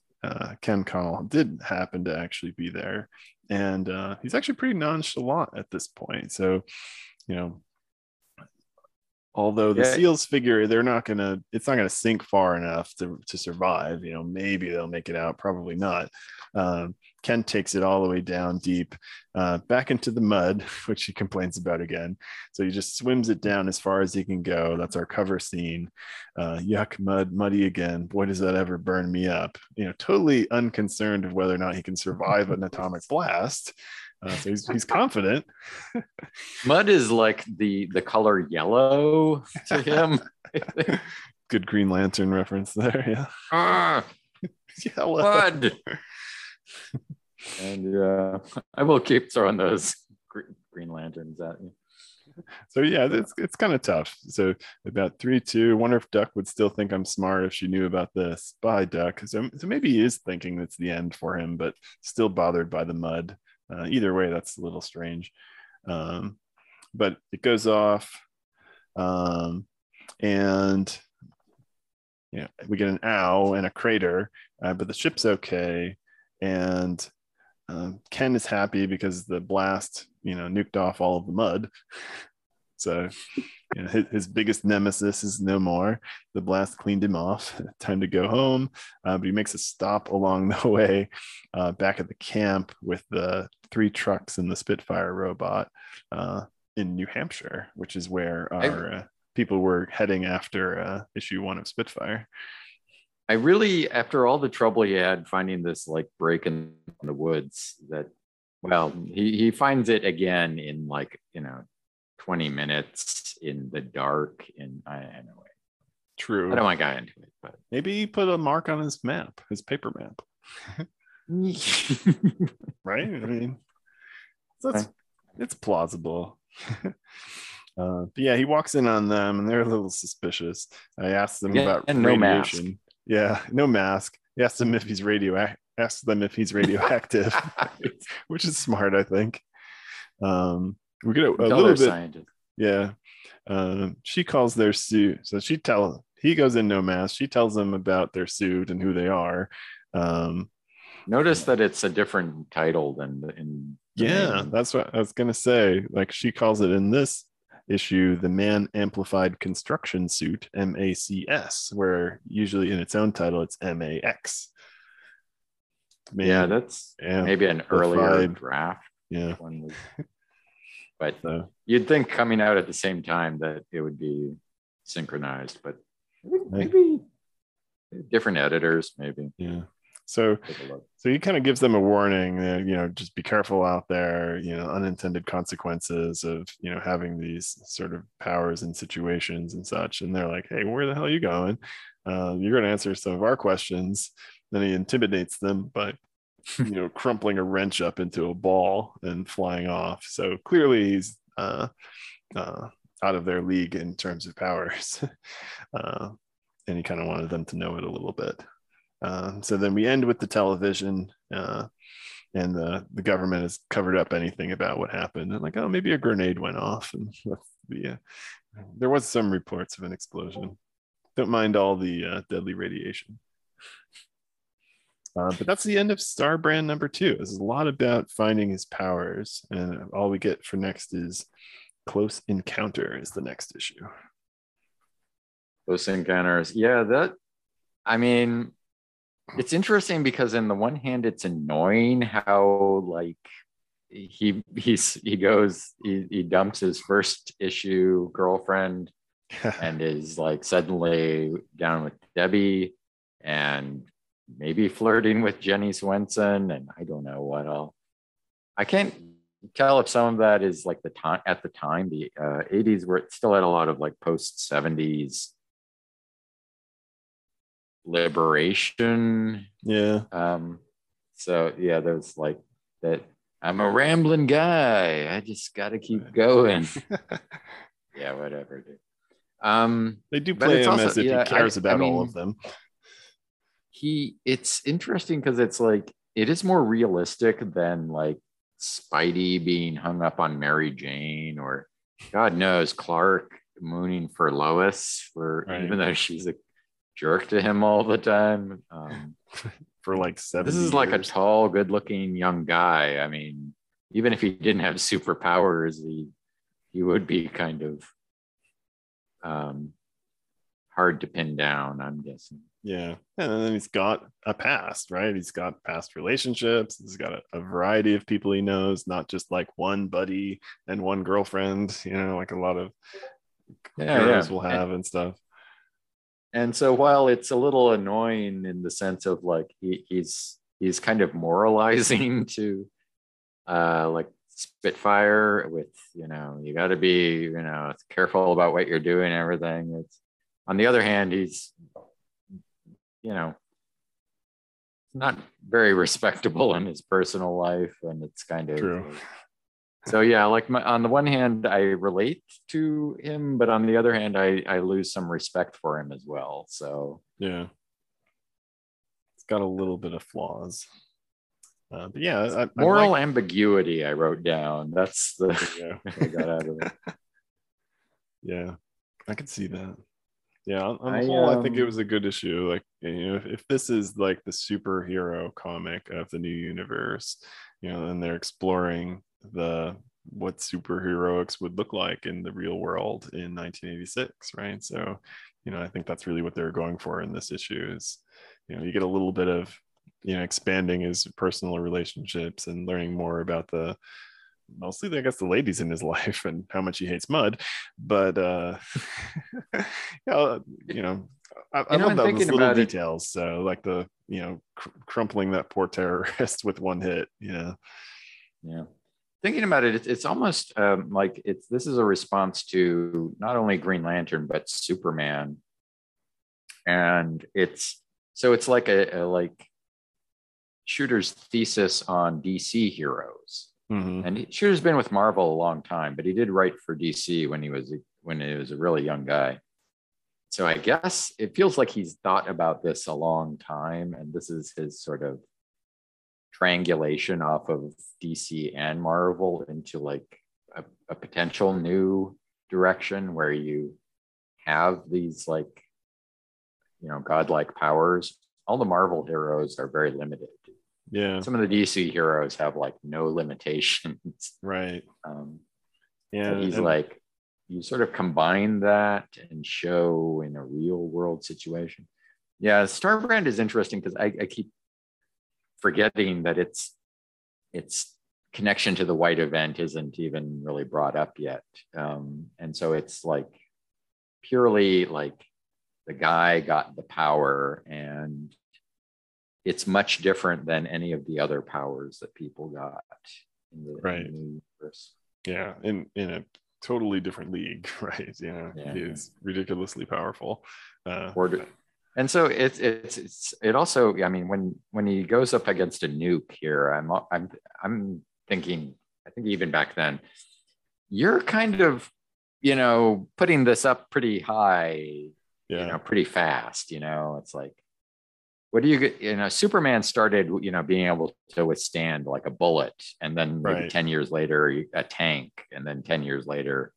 Ken Connell did happen to actually be there. And he's actually pretty nonchalant at this point. So, you know, although the SEALs figure it's not gonna sink far enough to survive. You know, maybe they'll make it out, probably not. Ken takes it all the way down deep, back into the mud, which he complains about again. So he just swims it down as far as he can go. That's our cover scene. Yuck, mud, muddy again. Boy, does that ever burn me up. You know, totally unconcerned of whether or not he can survive an atomic blast. So he's confident. Mud is like the color yellow to him. Good Green Lantern reference there. Yeah. Yellow. Mud. And I will keep throwing those Green Lanterns at you. So yeah, it's kind of tough. So about 3-2, wonder if Duck would still think I'm smart if she knew about this. Bye, Duck. So maybe he is thinking that's the end for him, but still bothered by the mud. Either way, that's a little strange. But it goes off, and you know, we get an ow and a crater, but the ship's okay. And Ken is happy because the blast, you know, nuked off all of the mud. So you know, his biggest nemesis is no more. The blast cleaned him off. Time to go home. But he makes a stop along the way, back at the camp with the 3 trucks and the Spitfire robot in New Hampshire, which is where our people were heading after issue 1 of Spitfire. I really, after all the trouble he had finding this like break in the woods, that, well, he finds it again in like, you know, 20 minutes in the dark. And anyway, true. I don't want to get into it, but maybe he put a mark on his map, his paper map. Right? I mean, that's it's plausible. But yeah, he walks in on them and they're a little suspicious. I asked them about radiation. No mask. Yeah, no mask. He asked them if he's radioactive, which is smart, I think. We get a little bit. Scientist. Yeah, she calls their suit, so she tell He goes in no mask. She tells them about their suit and who they are. Notice that it's a different title than in. Yeah, that's what I was going to say. Like, she calls it in this issue, the Man Amplified Construction Suit, MACS, where usually in its own title, it's MAX. Man, yeah, that's maybe an earlier draft. Yeah. But you'd think coming out at the same time that it would be synchronized, but maybe different editors, maybe. Yeah. So he kind of gives them a warning that, you know, just be careful out there, you know, unintended consequences of, you know, having these sort of powers and situations and such. And they're like, hey, where the hell are you going? You're going to answer some of our questions. Then he intimidates them by, you know, crumpling a wrench up into a ball and flying off. So clearly he's out of their league in terms of powers. And he kind of wanted them to know it a little bit. So then we end with the television, and the government has covered up anything about what happened. And like, oh, maybe a grenade went off, and there was some reports of an explosion. Don't mind all the deadly radiation. But that's the end of Starbrand #2. This is a lot about finding his powers, and all we get for next is Close Encounter is the next issue. Close Encounters, yeah. That, I mean, it's interesting because on the one hand, it's annoying how like he dumps his first issue girlfriend and is like suddenly down with Debbie and maybe flirting with Jenny Swenson, and I don't know what all. I can't tell if some of that is like the time at the time, the 80s, where it still had a lot of like post-70s liberation. Yeah. So yeah, there's like that, I'm a rambling guy, I just gotta keep going. Yeah, whatever, dude. They do play him also, as if he cares about all of them. It's interesting because it's like, it is more realistic than like Spidey being hung up on Mary Jane, or God knows Clark mooning for Lois, for even though she's a jerk to him all the time, for like 7 years. This is like a tall, good-looking young guy. I mean, even if he didn't have superpowers, he would be kind of hard to pin down, I'm guessing. Yeah, and then he's got a past, right? He's got past relationships. He's got a variety of people he knows, not just like one buddy and one girlfriend. You know, like a lot of girls will have and stuff. And so while it's a little annoying in the sense of like he's kind of moralizing to like Spitfire with, you know, you got to be, you know, careful about what you're doing and everything. It's, on the other hand, he's, you know, not very respectable in his personal life, and it's kind of true. So yeah, like on the one hand, I relate to him, but on the other hand, I lose some respect for him as well. So yeah, it's got a little bit of flaws. But yeah, moral ambiguity, I wrote down. That's the I got out of it. Yeah, I could see that. Yeah, on the whole, I think it was a good issue. Like, you know, if this is like the superhero comic of the new universe, you know, and they're exploring what superheroics would look like in the real world in 1986, right? So, you know, I think that's really what they're going for in this issue is, you know, you get a little bit of, you know, expanding his personal relationships and learning more about mostly, I guess, the ladies in his life and how much he hates mud. But you know, I love those little details. So like the, you know, crumpling that poor terrorist with one hit. Yeah. Yeah. Thinking about it, it's almost like this is a response to not only Green Lantern, but Superman. And it's like a Shooter's thesis on DC heroes. Mm-hmm. And Shooter's been with Marvel a long time, but he did write for DC when he was a really young guy. So I guess it feels like he's thought about this a long time, and this is his sort of triangulation off of DC and Marvel into like a potential new direction where you have these like you know, godlike powers. All the Marvel heroes are very limited. Yeah. Some of the DC heroes have like no limitations. Right. Yeah. So he's like, you sort of combine that and show in a real world situation. Yeah. Starbrand is interesting because I keep forgetting that its connection to the White Event isn't even really brought up yet. And so it's like purely like the guy got the power, and it's much different than any of the other powers that people got in the, right. in the universe. Yeah, in a totally different league, right? Yeah, yeah. He is ridiculously powerful. And so it also, I mean, when he goes up against a nuke here, I'm thinking, I think even back then, you're kind of, you know, putting this up pretty high, yeah. you know, pretty fast, you know, it's like, what do you get? You know, Superman started, you know, being able to withstand like a bullet, and then maybe right. 10 years later, a tank, and then 10 years later,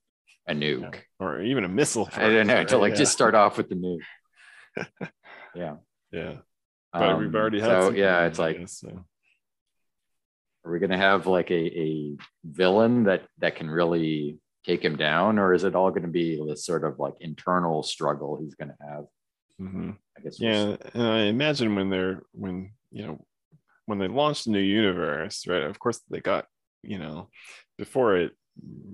a nuke. Yeah. Or even a missile. I don't know, to like yeah. just start off with the nuke. Yeah, yeah, but we've already had so yeah it's like guess, so. Are we gonna have like a villain that can really take him down, or is it all going to be this sort of like internal struggle he's going to have? Mm-hmm. I guess yeah, and I imagine when they launched the new universe, right, of course they got, you know, before it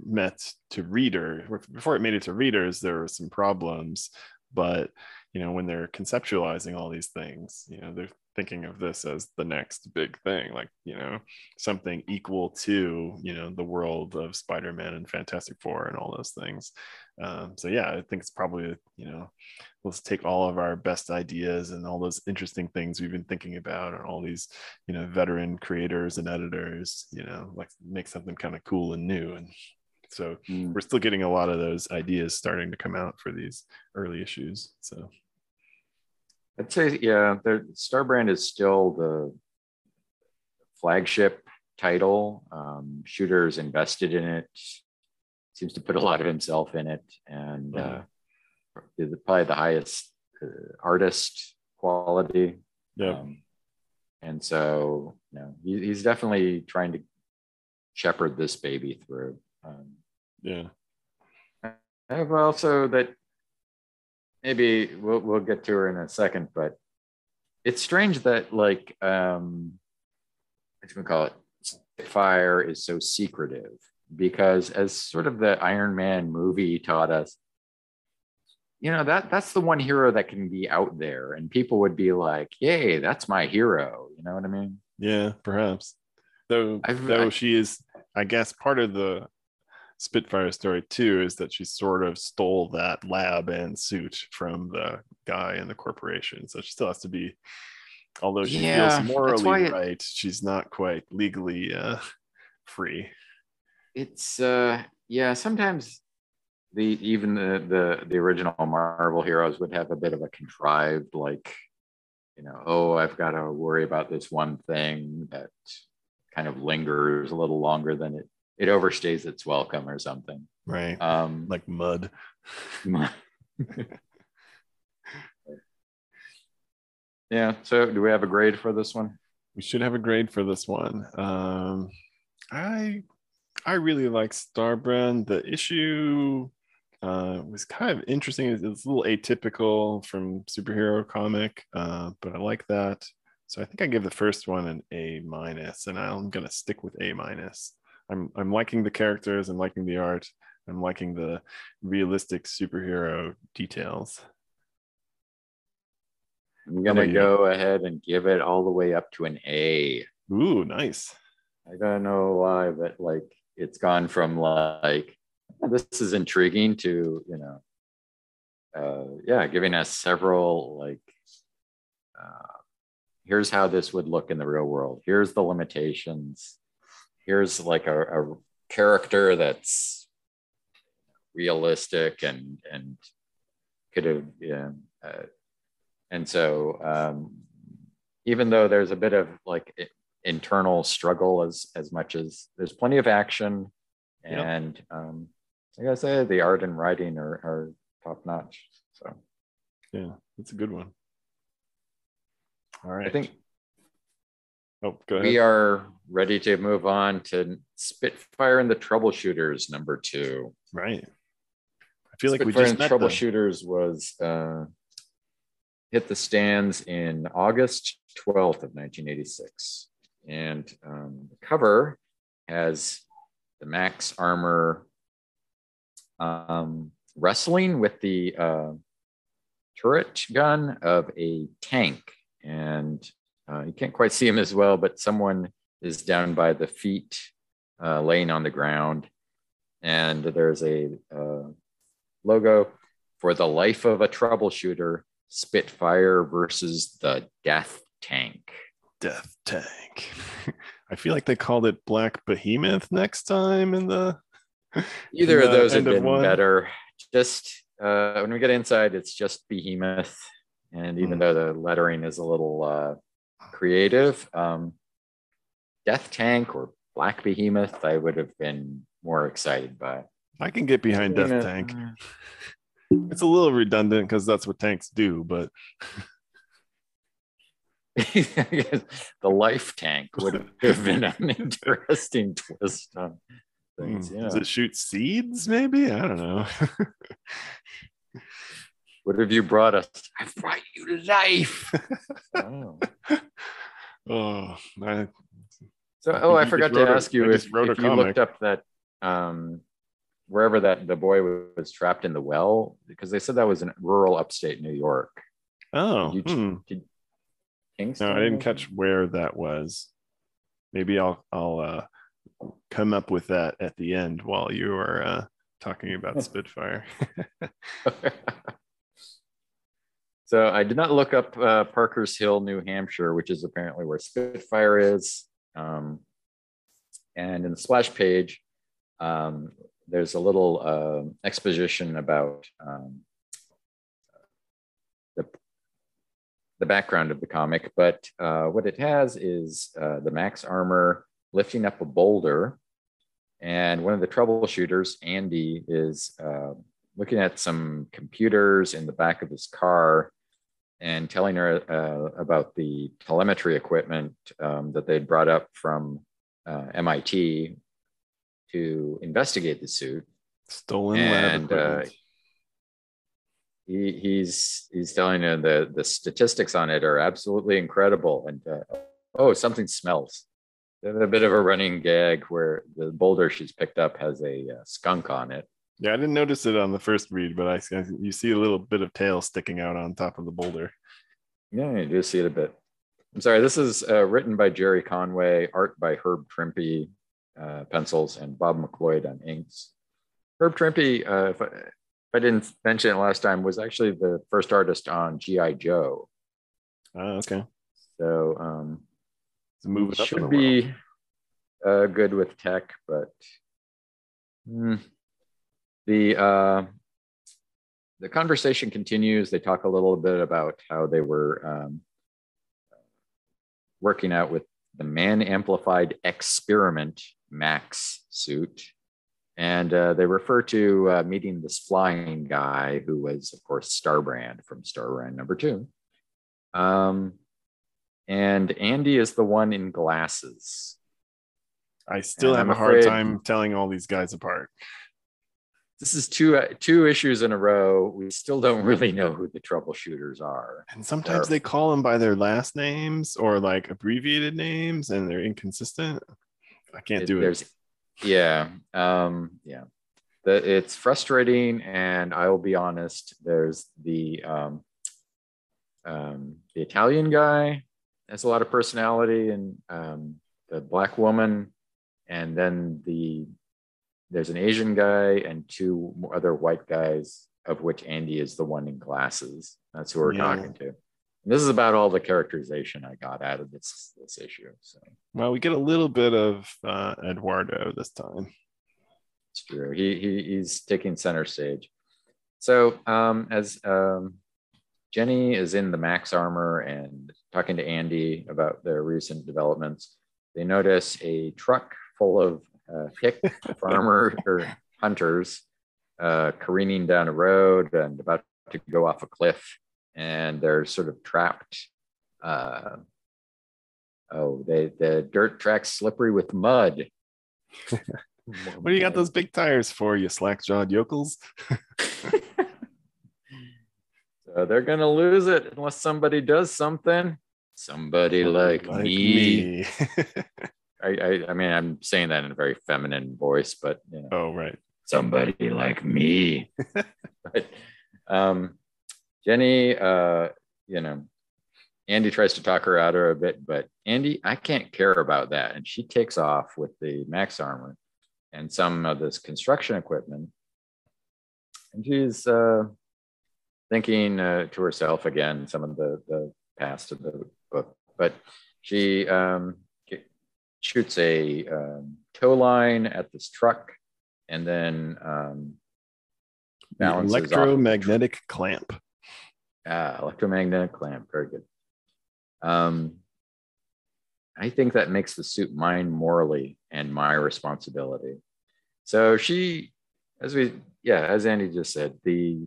made it to readers, there were some problems, but you know, when they're conceptualizing all these things, you know, they're thinking of this as the next big thing, like, you know, something equal to, you know, the world of Spider-Man and Fantastic Four and all those things. So yeah, I think it's probably, you know, let's take all of our best ideas and all those interesting things we've been thinking about and all these, you know, veteran creators and editors, you know, like make something kind of cool and new. And so we're still getting a lot of those ideas starting to come out for these early issues. So I'd say, yeah, Starbrand is still the flagship title. Shooter's invested in it, seems to put a lot of himself in it, and is probably the highest artist quality. Yeah. And so, you know, he's definitely trying to shepherd this baby through. Yeah, I have also that maybe we'll get to her in a second, but it's strange that like what do we call it, Spitfire is so secretive, because as sort of the Iron Man movie taught us, you know, that's the one hero that can be out there and people would be like, yay, that's my hero, you know what I mean? Yeah, perhaps though she is, I guess, part of the Spitfire story too is that she sort of stole that lab and suit from the guy in the corporation, so she still has to be, although she feels morally right, she's not quite legally free. It's yeah, sometimes the original Marvel heroes would have a bit of a contrived, like, you know, oh, I've got to worry about this one thing that kind of lingers a little longer than it overstays its welcome or something, right? Like mud. Yeah. So, do we have a grade for this one? We should have a grade for this one. I really like Starbrand. The issue was kind of interesting. It's a little atypical from superhero comic, but I like that. So I think I give the first one an A-, and I'm gonna stick with A-. I'm liking the characters, I'm liking the art, I'm liking the realistic superhero details. I'm gonna go ahead and give it all the way up to an A. Ooh, nice. I don't know why, but like it's gone from like, this is intriguing to, you know, giving us several like, here's how this would look in the real world. Here's the limitations. Here's like a character that's realistic and could have, yeah. And so even though there's a bit of like internal struggle as much as there's plenty of action, and yep. Like I say, the art and writing are top notch. So yeah, it's a good one. All right. I think go ahead. We are ready to move on to Spitfire and the Troubleshooters, number 2. Right. I feel like Spitfire and Troubleshooters was hit the stands in August 12th of 1986. And the cover has the Max armor wrestling with the turret gun of a tank. And you can't quite see him as well, but someone is down by the feet, laying on the ground. And there's a logo for the life of a troubleshooter, Spitfire versus the Death Tank. Death Tank. I feel like they called it Black Behemoth next time in the... Either of those have been better. Just when we get inside, it's just Behemoth. And even though the lettering is a little creative, Death Tank or Black Behemoth, I would have been more excited by. I can get behind Death Tank. It's a little redundant because that's what tanks do, but... The life tank would have been an interesting twist on things. Yeah. Does it shoot seeds, maybe? I don't know. What have you brought us? I've brought you life. I forgot to ask you if you looked up that wherever that the boy was trapped in the well, because they said that was in rural upstate New York. Oh. No, I didn't catch where that was. Maybe I'll come up with that at the end while you are talking about Spitfire. So I did not look up Parker's Hill, New Hampshire, which is apparently where Spitfire is. And in the splash page, there's a little exposition about the background of the comic, but what it has is the Max armor lifting up a boulder, and one of the troubleshooters, Andy, is looking at some computers in the back of his car and telling her about the telemetry equipment that they'd brought up from MIT to investigate the suit. Stolen lab equipment. He's telling her the statistics on it are absolutely incredible. And something smells. There's a bit of a running gag where the boulder she's picked up has a skunk on it. Yeah, I didn't notice it on the first read, but you see a little bit of tail sticking out on top of the boulder. Yeah, you do see it a bit. I'm sorry, this is written by Jerry Conway, art by Herb Trimpe, pencils, and Bob McLeod on inks. Herb Trimpe, if I didn't mention it last time, was actually the first artist on G.I. Joe. Oh, okay. So it should be good with tech, but the conversation continues. They talk a little bit about how they were working out with the man-amplified experiment Max suit. And they refer to meeting this flying guy who was, of course, Starbrand from Starbrand number 2. And Andy is the one in glasses. I still have a hard time telling all these guys apart. This is two issues in a row. We still don't really know who the troubleshooters are. And sometimes they call them by their last names or like abbreviated names, and they're inconsistent. I can't do it. Yeah. It's frustrating, and I will be honest, there's the Italian guy has a lot of personality, and the black woman, and then there's an Asian guy and 2 other white guys, of which Andy is the one in glasses. That's who we're talking to. And this is about all the characterization I got out of this issue. So. Well, we get a little bit of Eduardo this time. It's true. He's taking center stage. So as Jenny is in the Max armor and talking to Andy about their recent developments, they notice a truck full of hick farmer or hunters careening down a road and about to go off a cliff. And they're sort of trapped the dirt track's slippery with mud. What do you got those big tires for, you slack-jawed yokels? So they're going to lose it unless somebody does something. Somebody like me. I mean, I'm saying that in a very feminine voice, but you know, oh, right. Somebody like me. But, Jenny, you know, Andy tries to talk her out of a bit, but Andy, I can't care about that. And she takes off with the Max armor and some of this construction equipment. And she's thinking to herself again, some of the past of the book, but she shoots a tow line at this truck and then balances off. Electromagnetic clamp. Ah, electromagnetic clamp. Very good. I think that makes the suit mine morally and my responsibility. So she, as Andy just said, the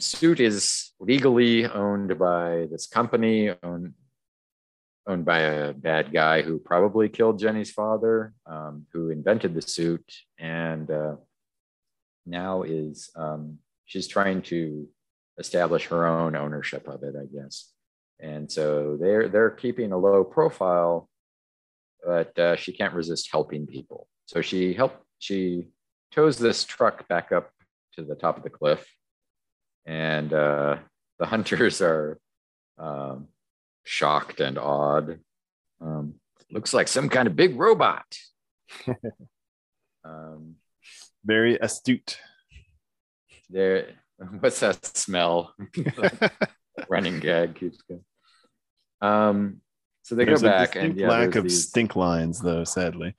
suit is legally owned by this company, owned by a bad guy who probably killed Jenny's father, who invented the suit, and now is, she's trying to establish her own ownership of it, I guess. And so they're keeping a low profile, but she can't resist helping people. So she tows this truck back up to the top of the cliff, and the hunters are shocked and awed. Looks like some kind of big robot. Very astute. There. What's that smell? Running gag keeps going. So there's go back and lack of these stink lines, though, sadly.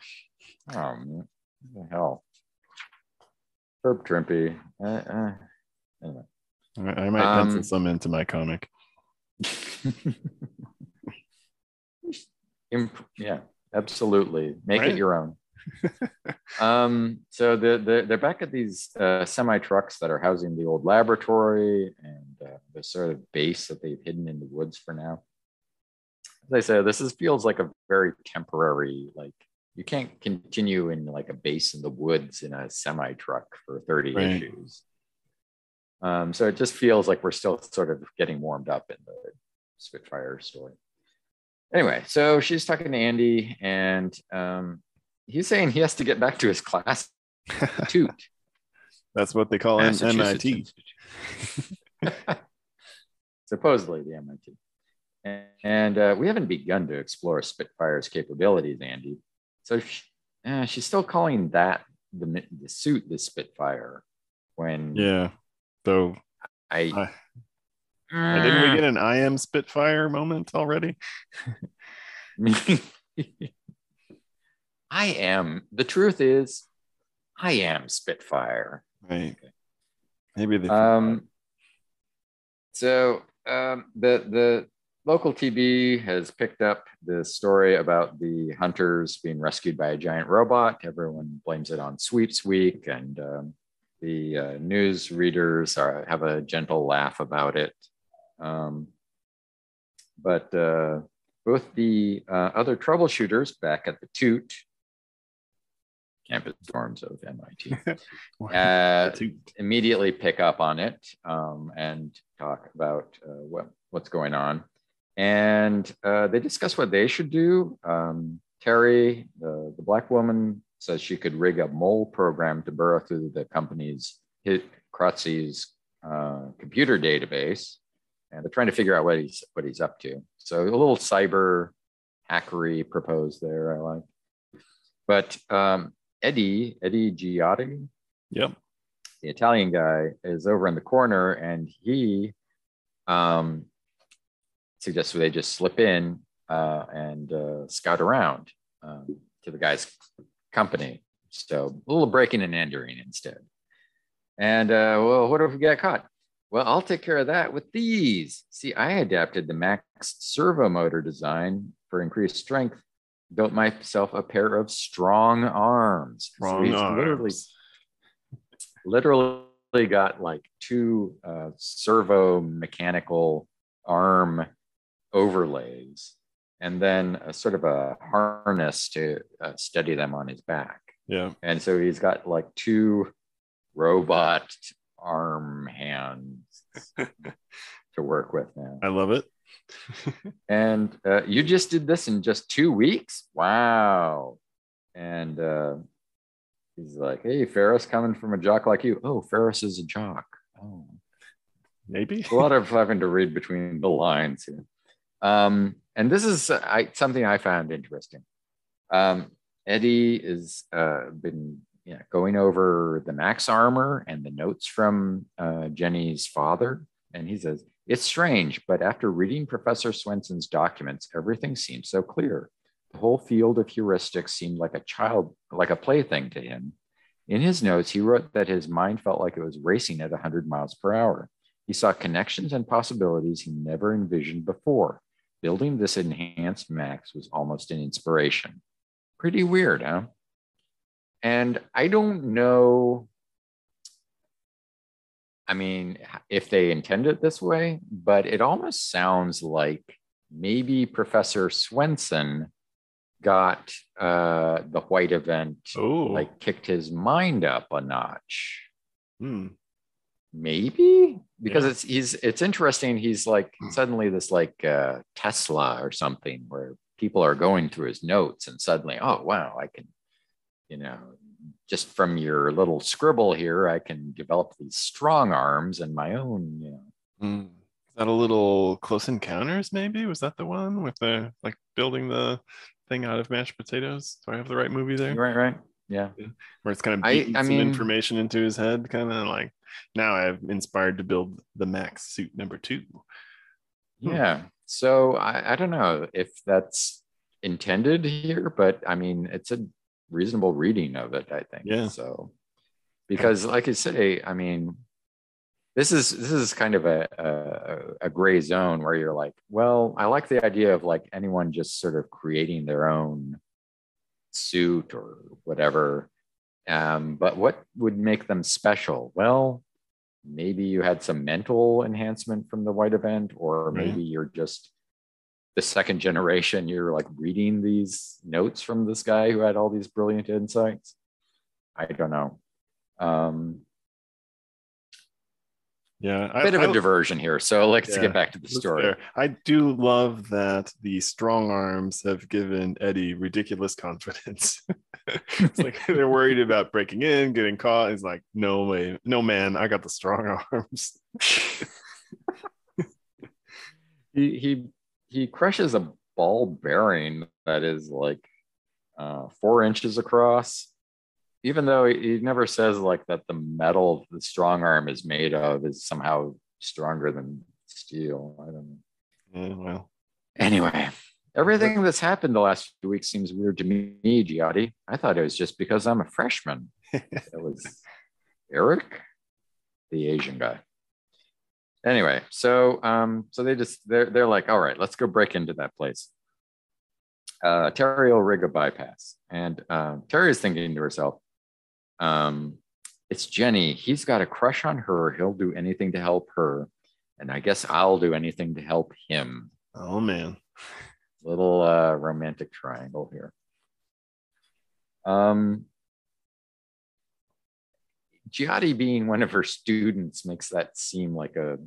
Oh, man. What the hell? Herb Trimpe. Anyway. I might pencil some into my comic. Yeah, absolutely. Make it your own. So they're back at these semi-trucks that are housing the old laboratory and the sort of base that they've hidden in the woods for now. As I said, this feels like a very temporary, like you can't continue in like a base in the woods in a semi-truck for 30 issues. So it just feels like we're still sort of getting warmed up in the Spitfire story. Anyway, so she's talking to Andy and he's saying he has to get back to his class. That's what they call MIT. Supposedly the MIT. And we haven't begun to explore Spitfire's capabilities, Andy. So she's still calling that the suit the Spitfire. When so I didn't we get an I am Spitfire moment already? I am. The truth is, I am Spitfire. Right. Okay. Maybe they. The local TV has picked up the story about the hunters being rescued by a giant robot. Everyone blames it on Sweeps Week, and the news readers have a gentle laugh about it. But both the other troubleshooters back at the Toot. Campus dorms of MIT immediately pick up on it and talk about what's going on. And they discuss what they should do. Terry, the Black woman, says she could rig a mole program to burrow through the company's Kratzy's computer database. And they're trying to figure out what he's up to. So a little cyber hackery proposed there, I like. But Eddie Giotti, the Italian guy, is over in the corner, and he suggests they just slip in and scout around to the guy's company. So a little breaking and entering instead. And what if we get caught? Well, I'll take care of that with these. See, I adapted the Max servo motor design for increased strength. Built myself a pair of strong arms. Literally got like two servo mechanical arm overlays, and then a sort of a harness to steady them on his back. Yeah. And so he's got like two robot arm hands to work with now. I love it. And you just did this in just 2 weeks? Wow. And he's like, hey, Ferris, coming from a jock like you. Oh, Ferris is a jock. Oh, maybe. A lot of having to read between the lines here. And this is something I found interesting. Eddie is been going over the Max armor and the notes from Jenny's father. And he says, it's strange, but after reading Professor Swenson's documents, everything seems so clear. The whole field of heuristics seemed like a child, like a plaything to him. In his notes, he wrote that his mind felt like it was racing at 100 miles per hour. He saw connections and possibilities he never envisioned before. Building this enhanced Max was almost an inspiration. Pretty weird, huh? And I don't know, I mean, if they intend it this way, but it almost sounds like maybe Professor Swenson got the white event, like kicked his mind up a notch. Maybe because it's interesting. He's like suddenly this like Tesla or something where people are going through his notes and suddenly, oh, wow, I can, just from your little scribble here, I can develop these strong arms and my own, Is that a little Close Encounters maybe? Was that the one with the like building the thing out of mashed potatoes? Do I have the right movie there? Right. Yeah. Where it's kind of beating some information into his head, kind of like, now I'm inspired to build the Max suit #2. Yeah. So I don't know if that's intended here, but I mean, it's a reasonable reading of it, I think. Yeah. So, because like I say, I mean, this is kind of a gray zone where you're like, well, I like the idea of like anyone just sort of creating their own suit or whatever, but what would make them special? Well, maybe you had some mental enhancement from the white event, or maybe you're just the second generation, you're like reading these notes from this guy who had all these brilliant insights. I don't know. A bit of a diversion here. So let's get back to the story. Fair. I do love that the strong arms have given Eddie ridiculous confidence. It's like they're worried about breaking in, getting caught. He's like, no way, no man, I got the strong arms. He crushes a ball bearing that is like 4 inches across. Even though he never says like that the metal the strong arm is made of is somehow stronger than steel. I don't know. Well. Anyway, everything that's happened the last few weeks seems weird to me, Giotti. I thought it was just because I'm a freshman. That was Eric, the Asian guy. Anyway, so they're like, all right, let's go break into that place. Terry will rig a bypass. And Terry is thinking to herself, it's Jenny. He's got a crush on her. He'll do anything to help her. And I guess I'll do anything to help him. Oh, man. Little romantic triangle here. Giotti being one of her students makes that seem like a,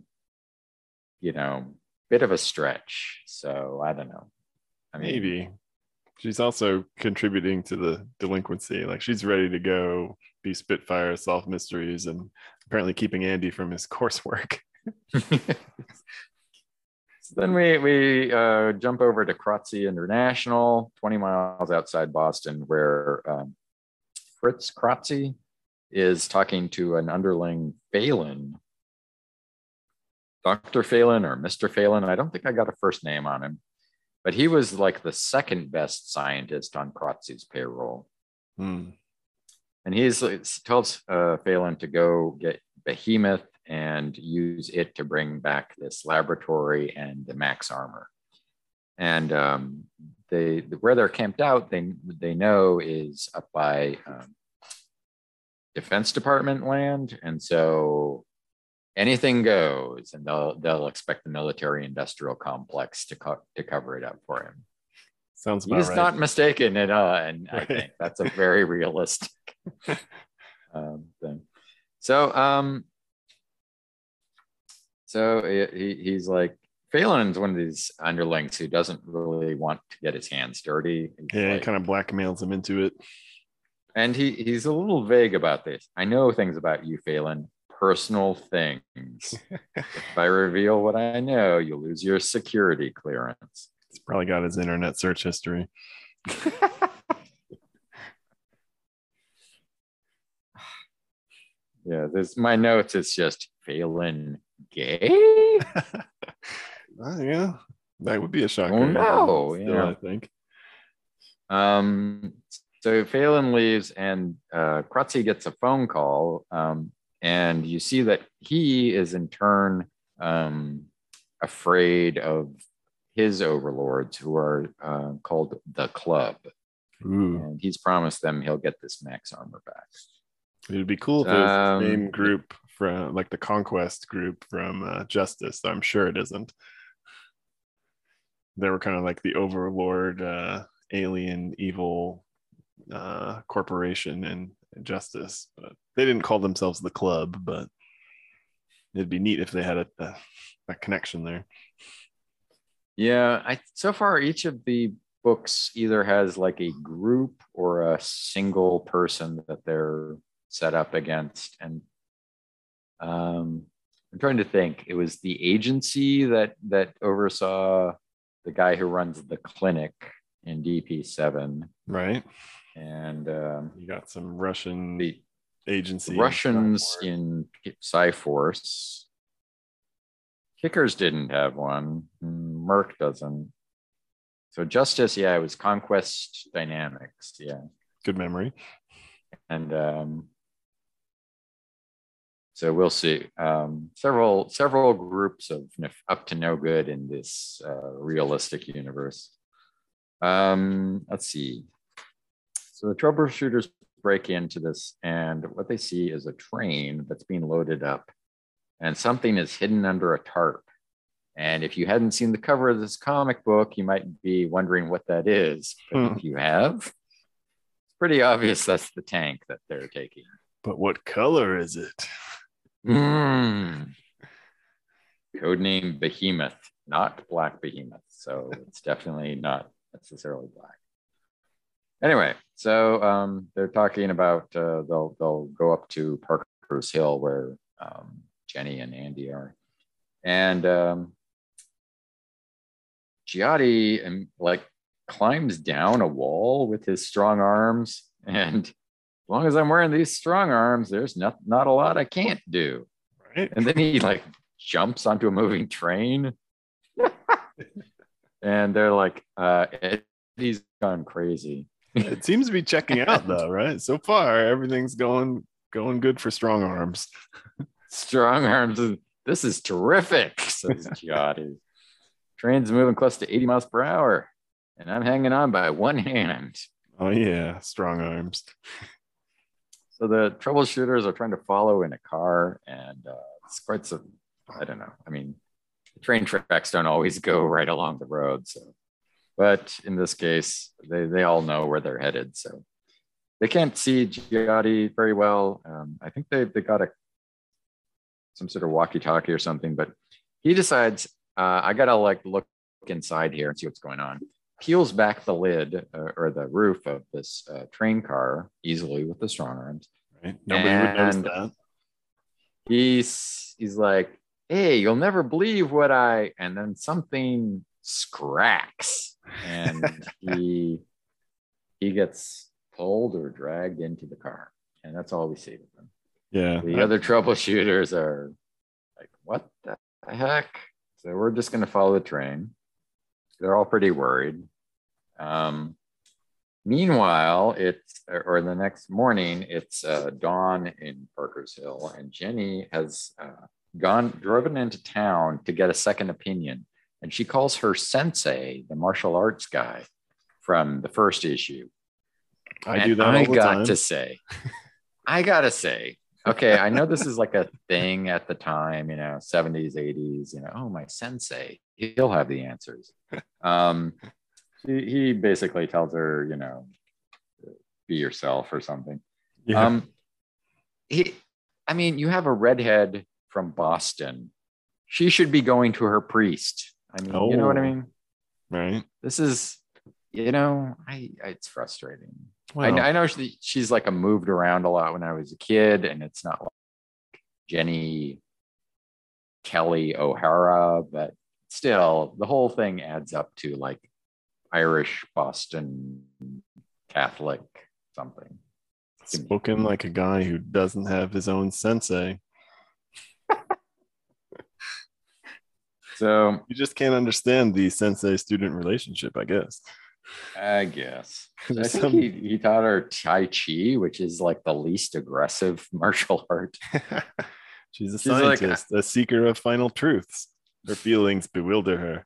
bit of a stretch. So I don't know. I mean, maybe. She's also contributing to the delinquency. Like she's ready to go be Spitfire, solve mysteries, and apparently keeping Andy from his coursework. So then we jump over to Kratzy International, 20 miles outside Boston, where Fritz Kratzy is talking to an underling Phelan. Dr. Phelan or Mr. Phelan. I don't think I got a first name on him. But he was like the second best scientist on Kratzy's payroll. And tells Phelan to go get Behemoth and use it to bring back this laboratory and the Max armor. And where they're camped out, they know is up by Defense Department land. And so anything goes, and they'll expect the military-industrial complex to cover it up for him. Sounds about right. He's not mistaken at all, and right. I think that's a very realistic thing. So, he's like, Phelan's one of these underlings who doesn't really want to get his hands dirty. He kind of blackmails him into it. And he's a little vague about this. I know things about you, Phelan, personal things. If I reveal what I know, you'll lose your security clearance. He's probably got his internet search history. Yeah, my notes is just Phelan gay. Yeah, that would be a shocker. Oh, no, yeah, I think. So Phelan leaves, and Kratzy gets a phone call, and you see that he is in turn afraid of his overlords, who are called the Club. Ooh. And he's promised them he'll get this Max armor back. It would be cool if it was the same group from, like, the Conquest group from Justice. I'm sure it isn't. They were kind of like the overlord, alien, evil corporation in Justice. But they didn't call themselves the Club, but it'd be neat if they had a connection there. Yeah, so far each of the books either has like a group or a single person that they're set up against, and I'm trying to think, it was the agency that oversaw the guy who runs the clinic in DP7, right? And you got some Russians in Cyforce. Kickers didn't have one. Merc doesn't. So Justice, yeah, it was Conquest Dynamics, yeah. Good memory. And so we'll see. Several groups of up to no good in this realistic universe. Let's see. So the troubleshooters break into this, and what they see is a train that's being loaded up, and something is hidden under a tarp. And if you hadn't seen the cover of this comic book, you might be wondering what that is. But if you have, it's pretty obvious that's the tank that they're taking. But what color is it? Codename Behemoth, not Black Behemoth. So it's definitely not necessarily black. Anyway, so they're talking about they'll go up to Parker's Hill where Jenny and Andy are. And Giotti like climbs down a wall with his strong arms, and as long as I'm wearing these strong arms, there's not a lot I can't do, right? And then he like jumps onto a moving train. And they're like, Eddie's gone crazy. It seems to be checking out though, right? So far everything's going good for strong arms. Strong arms is, this is terrific, says Giotti. Train's moving close to 80 miles per hour, and I'm hanging on by one hand. Oh, yeah, strong arms. So the troubleshooters are trying to follow in a car, and it's quite some, I don't know. I mean, the train tracks don't always go right along the road. So, but in this case, they all know where they're headed. So they can't see Giotti very well. I think they got some sort of walkie-talkie or something, but he decides, I gotta like look inside here and see what's going on. Peels back the lid or the roof of this train car easily with the strong arms. Right. Nobody would notice that. He's like, hey, you'll never believe what I, and then something scracks, and he gets pulled or dragged into the car, and that's all we see of him. Yeah. The other troubleshooters are like, what the heck? So we're just going to follow the train. They're all pretty worried. Meanwhile, the next morning, it's dawn in Parker's Hill, and Jenny has driven into town to get a second opinion. And she calls her sensei, the martial arts guy from the first issue. I do that all the time. I gotta say, okay, I know this is like a thing at the time, you know, 70s, 80s, you know, oh, my sensei, he'll have the answers. He basically tells her, you know, be yourself or something. Yeah. I mean, you have a redhead from Boston. She should be going to her priest. I mean, you know what I mean? Right. This is, you know, it's frustrating. Wow. I know she's like a moved around a lot when I was a kid, and it's not like Jenny Kelly O'Hara, but still, the whole thing adds up to like Irish, Boston, Catholic, something. Spoken like a guy who doesn't have his own sensei. So you just can't understand the sensei-student relationship, I guess. I think he taught her Tai Chi, which is like the least aggressive martial art. She's scientist, like, a seeker of final truths. Her feelings bewilder her.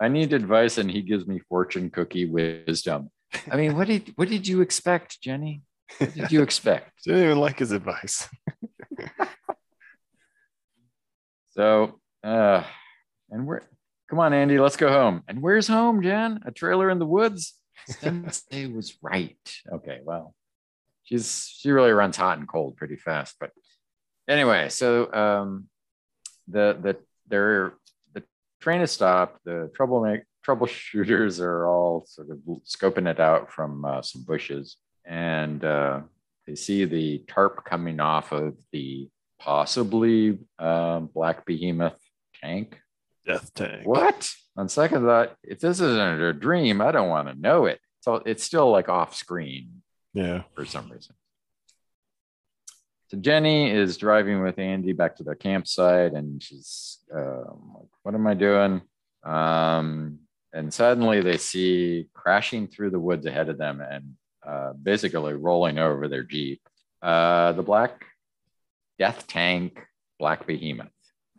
I need advice, and he gives me fortune cookie wisdom. I mean, what did you expect, Jenny? What did you expect? She didn't even like his advice. So, and we're. Come on, Andy, let's go home. And where's home, Jan? A trailer in the woods? Sensei was right. Okay, well, she really runs hot and cold pretty fast. But anyway, so the train is stopped. The troubleshooters are all sort of scoping it out from some bushes. And they see the tarp coming off of the possibly Black Behemoth tank. Death Tank. What? On second thought, if this isn't a dream, I don't want to know it. So it's still like off screen. Yeah. For some reason. So Jenny is driving with Andy back to their campsite, and she's like, what am I doing? And suddenly they see crashing through the woods ahead of them and basically rolling over their Jeep. The Black Death Tank, Black Behemoth.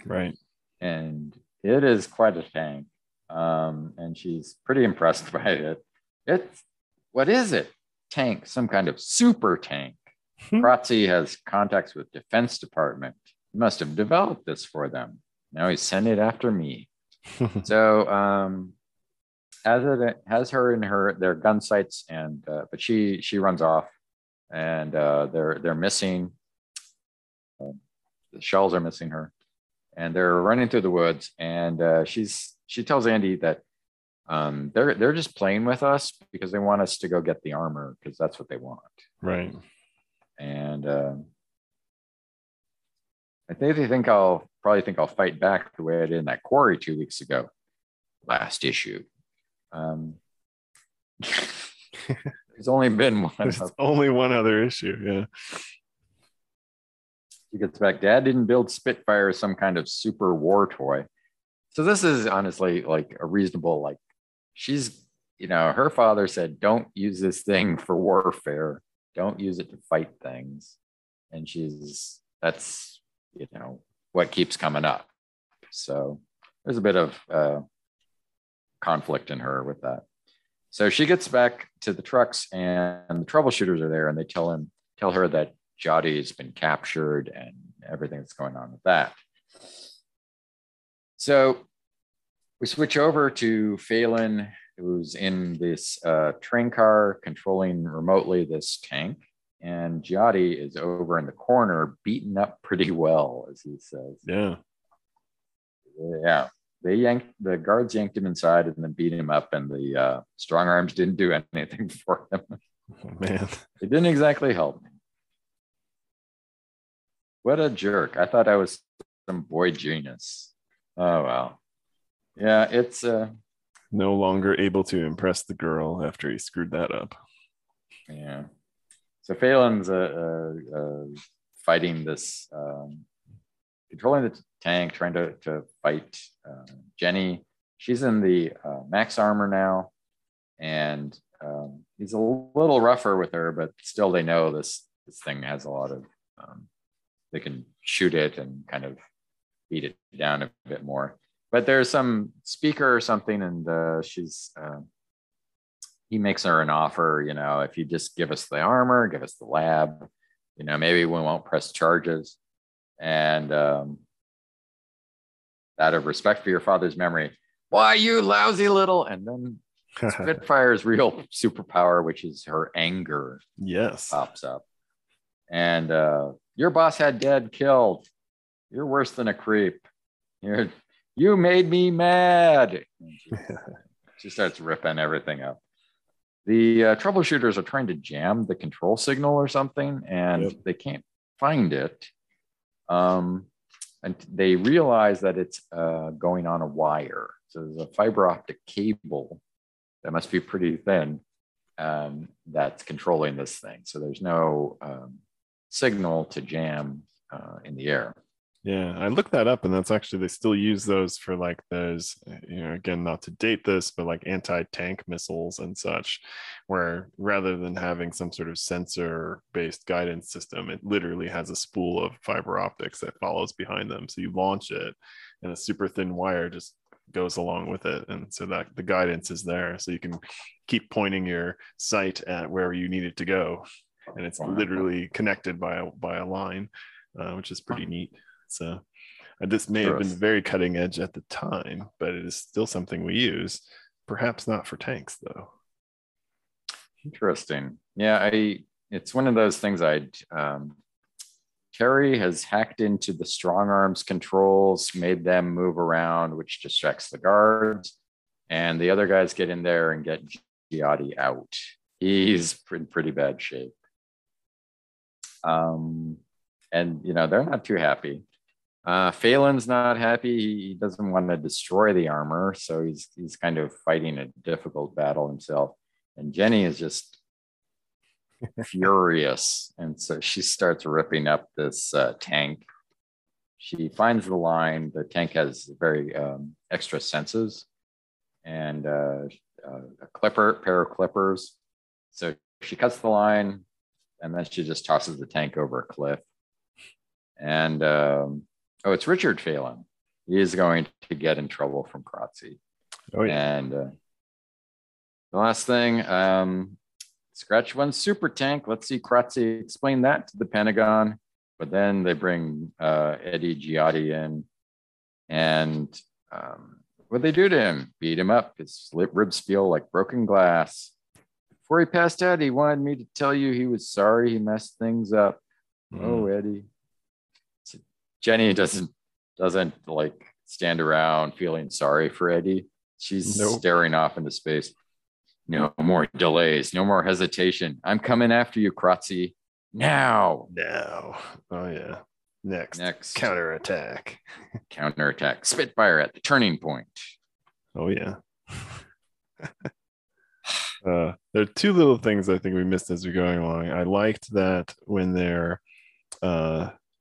Right. And it is quite a tank, and she's pretty impressed by it. What is it? Tank, some kind of super tank. Kratzy has contacts with Defense Department. He must have developed this for them. Now he's sending it after me. So as it has her in their gun sights, and but she runs off, and they're missing. The shells are missing her. And they're running through the woods, and she tells Andy that they're just playing with us because they want us to go get the armor because that's what they want. Right. And I think they think I'll fight back the way I did in that quarry 2 weeks ago, last issue. There's only been one. There's only one other issue. Yeah. She gets back. Dad didn't build Spitfire as some kind of super war toy. So this is honestly like a reasonable, like she's, you know, her father said, don't use this thing for warfare. Don't use it to fight things. And that's, you know, what keeps coming up. So there's a bit of conflict in her with that. So she gets back to the trucks, and the troubleshooters are there, and they tell her that Jotti's been captured and everything that's going on with that. So we switch over to Phelan, who's in this train car controlling remotely this tank. And Giotti is over in the corner, beaten up pretty well, as he says. Yeah. Yeah. The guards yanked him inside and then beat him up, and the strong arms didn't do anything for him. Oh, man. It didn't exactly help. What a jerk. I thought I was some boy genius. Oh, wow. Yeah, it's... no longer able to impress the girl after he screwed that up. Yeah. So Phelan's fighting this... controlling the tank, trying to fight Jenny. She's in the Max armor now. And he's a little rougher with her, but still they know this thing has a lot of... they can shoot it and kind of beat it down a bit more. But there's some speaker or something, and she's he makes her an offer, you know, if you just give us the armor, give us the lab, you know, maybe we won't press charges. And out of respect for your father's memory, why, you lousy little, and then Spitfire's real superpower, which is her anger, yes, pops up. And your boss had dad killed. You're worse than a creep. You made me mad. She starts ripping everything up. The troubleshooters are trying to jam the control signal or something, and yep, they can't find it. And they realize that it's going on a wire. So there's a fiber optic cable that must be pretty thin that's controlling this thing. So there's no signal to jam in the air. Yeah, I looked that up, and that's actually, they still use those for like those, you know, again, not to date this, but like anti-tank missiles and such, where rather than having some sort of sensor-based guidance system, it literally has a spool of fiber optics that follows behind them. So you launch it, and a super thin wire just goes along with it, and so that the guidance is there, so you can keep pointing your sight at where you need it to go, and it's literally connected by a line, which is pretty neat. So this may have been very cutting edge at the time, but it is still something we use. Perhaps not for tanks, though. Interesting. Yeah, it's one of those things. Terry has hacked into the strong arms controls, made them move around, which distracts the guards. And the other guys get in there and get Giotti out. He's in pretty bad shape. And, you know, they're not too happy. Phelan's not happy. He doesn't want to destroy the armor, so he's kind of fighting a difficult battle himself. And Jenny is just furious, and so she starts ripping up this tank. She finds the line. The tank has very extra senses and a pair of clippers. So she cuts the line, and then she just tosses the tank over a cliff. And it's Richard Phelan. He is going to get in trouble from Kratzy. Oh yeah. And the last thing, scratch one super tank. Let's see Kratzy explain that to the Pentagon. But then they bring Eddie Giotti in, and what they do to him? Beat him up. His ribs feel like broken glass. Before he passed out, he wanted me to tell you he was sorry he messed things up. Mm. Oh, Eddie. Jenny doesn't like stand around feeling sorry for Eddie. She's staring off into space. No more delays. No more hesitation. I'm coming after you, Kratzy. Now. Oh yeah. Next. Counterattack. Spitfire at the turning point. Oh yeah. There are two little things I think we missed as we're going along. I liked that when they're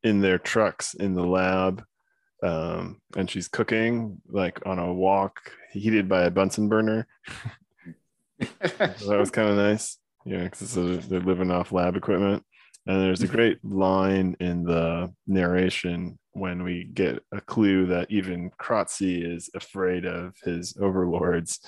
in their trucks in the lab, and she's cooking like on a wok heated by a Bunsen burner. So that was kind of nice, yeah, because they're living off lab equipment. And there's a great line in the narration when we get a clue that even Kratzy is afraid of his overlords.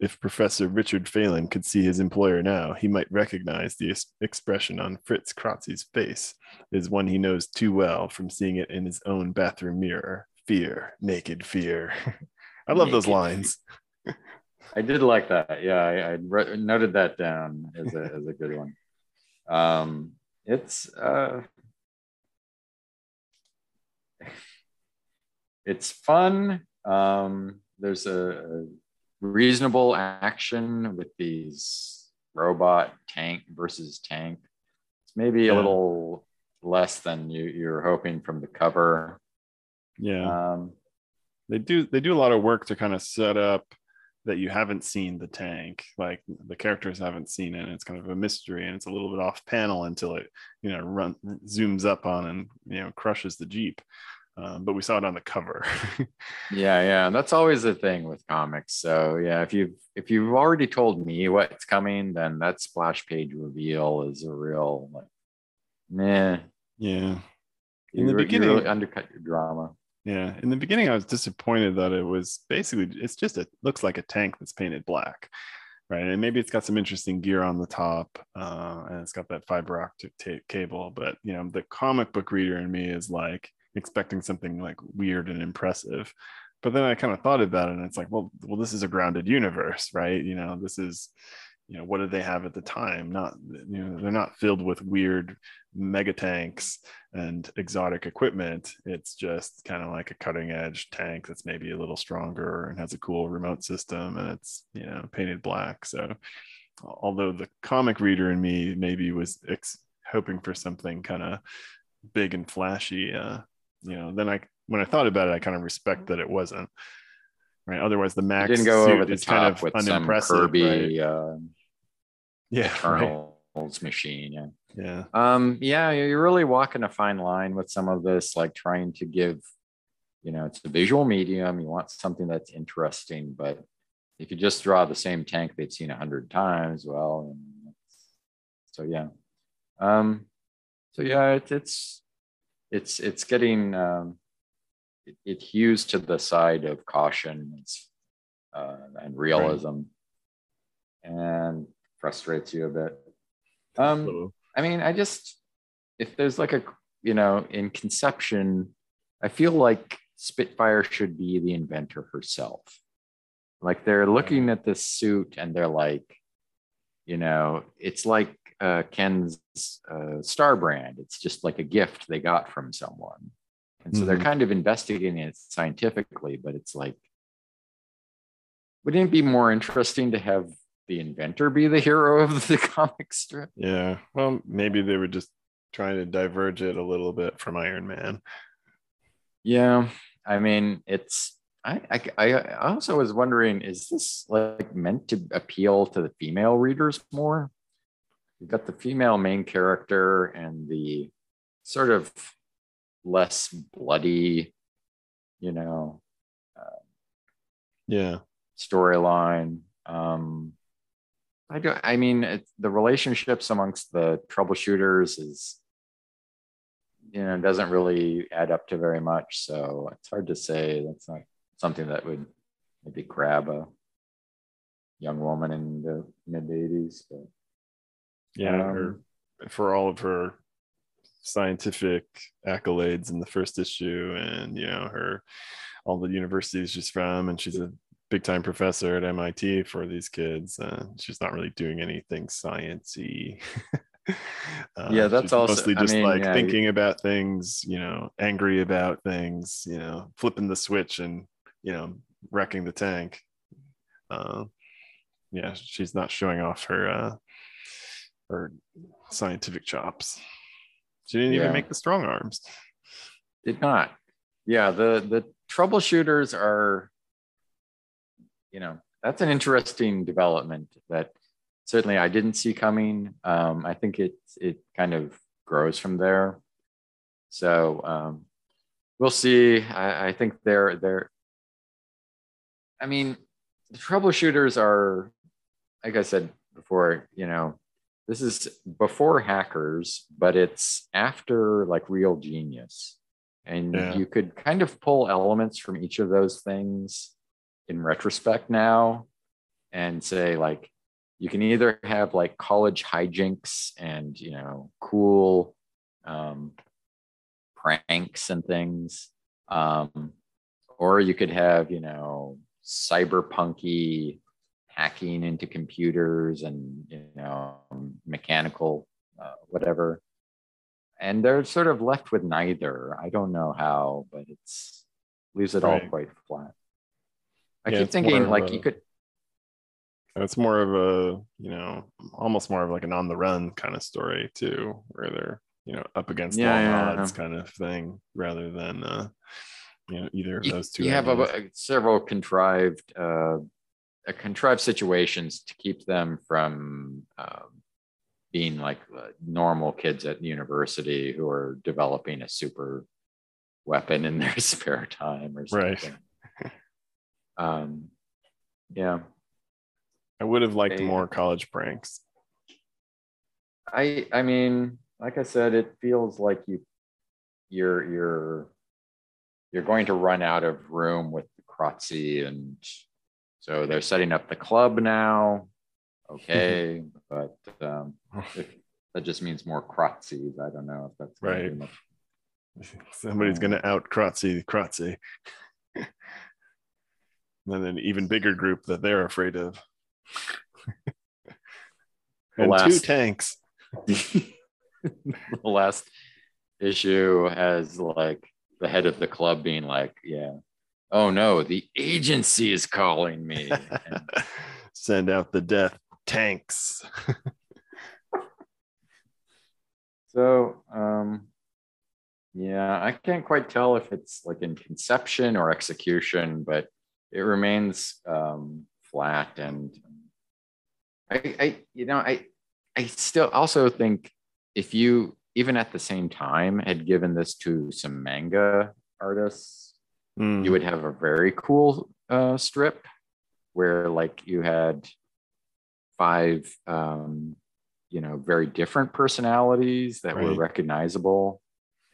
If Professor Richard Phelan could see his employer now, he might recognize the expression on Fritz Kratzy's face is one he knows too well from seeing it in his own bathroom mirror. Fear, naked fear. I love those lines. I did like that. Yeah, I noted that down as a good one. It's fun. There's a reasonable action with these robot tank versus tank. It's maybe a little less than you're hoping from the cover. Yeah. They do a lot of work to kind of set up that you haven't seen the tank, like the characters haven't seen it, and it's kind of a mystery, and it's a little bit off panel until it, you know, zooms up on and, you know, crushes the Jeep. But we saw it on the cover. Yeah. That's always the thing with comics. So yeah, if you've already told me what's coming, then that splash page reveal is a real like, meh. Yeah. In the beginning, you really undercut your drama. Yeah. In the beginning, I was disappointed that it was basically, it's just, it looks like a tank that's painted black, right? And maybe it's got some interesting gear on the top, and it's got that fiber optic cable. But, you know, the comic book reader in me is like expecting something like weird and impressive. But then I kind of thought about it, and it's like, well, this is a grounded universe, right? You know, this is, you know, what did they have at the time? Not, you know, they're not filled with weird mega tanks and exotic equipment. It's just kind of like a cutting edge tank that's maybe a little stronger and has a cool remote system, and it's, you know, painted black. So although the comic reader in me maybe was hoping for something kind of big and flashy, you know, then when I thought about it, I kind of respect that it wasn't, right? Otherwise, the Max didn't go over the top kind of with unimpressive, some Kirby, right? Eternals machine. Yeah. Yeah, you're really walking a fine line with some of this, like trying to give, you know, it's a visual medium. You want something that's interesting, but if you just draw the same tank they've seen 100 times, well, so yeah. So yeah, it's getting. It hews to the side of caution and realism, right, and frustrates you a bit. I mean, I just, if there's like a, you know, in conception, I feel like Spitfire should be the inventor herself. Like they're looking at this suit and they're like, you know, it's like Ken's Starbrand. It's just like a gift they got from someone. And so they're kind of investigating it scientifically, but it's like, wouldn't it be more interesting to have the inventor be the hero of the comic strip? Yeah. Well, maybe they were just trying to diverge it a little bit from Iron Man. Yeah. I mean, I also was wondering, is this like meant to appeal to the female readers more? You've got the female main character and the sort of less bloody, you know, storyline. The relationships amongst the troubleshooters is, you know, doesn't really add up to very much. So it's hard to say. That's not something that would maybe grab a young woman in the mid-80s. But, yeah, for all of her scientific accolades in the first issue, and you know, her, all the universities she's from, and she's a big-time professor at MIT for these kids. She's not really doing anything sciencey. Yeah, that's also mostly just thinking about things, you know, angry about things, you know, flipping the switch and, you know, wrecking the tank. Yeah, she's not showing off her her scientific chops. She didn't even make the strong arms. Did not. Yeah, the troubleshooters are, you know, that's an interesting development that certainly I didn't see coming. I think it kind of grows from there. So we'll see. I think they're. I mean, the troubleshooters are, like I said before, you know, this is before hackers, but it's after like real genius. And you could kind of pull elements from each of those things in retrospect now and say, like, you can either have like college hijinks and, you know, cool pranks and things, or you could have, you know, cyberpunky hacking into computers and, you know, mechanical whatever, and they're sort of left with neither. I don't know how, but it's leaves it all quite flat. I keep thinking like it's more of a, you know, almost more of like an on the run kind of story too, where they're, you know, up against all odds kind of thing, rather than you know, either of those two. You have several contrived contrived situations to keep them from being like normal kids at university who are developing a super weapon in their spare time or something. Right. Yeah. I would have liked more college pranks. I mean, like I said, it feels like you're you're going to run out of room with the Kratzy, and so they're setting up the club now. Okay, but that just means more Kratzys. I don't know if that's right. Somebody's going to out Kratzy. And then an even bigger group that they're afraid of. And two tanks. The last issue has like the head of the club being like, yeah, oh no, the agency is calling me. Send out the death tanks. So yeah, I can't quite tell if it's like in conception or execution, but it remains flat. And I still also think if you, even at the same time, had given this to some manga artists, you would have a very cool strip where like you had five, very different personalities that were recognizable,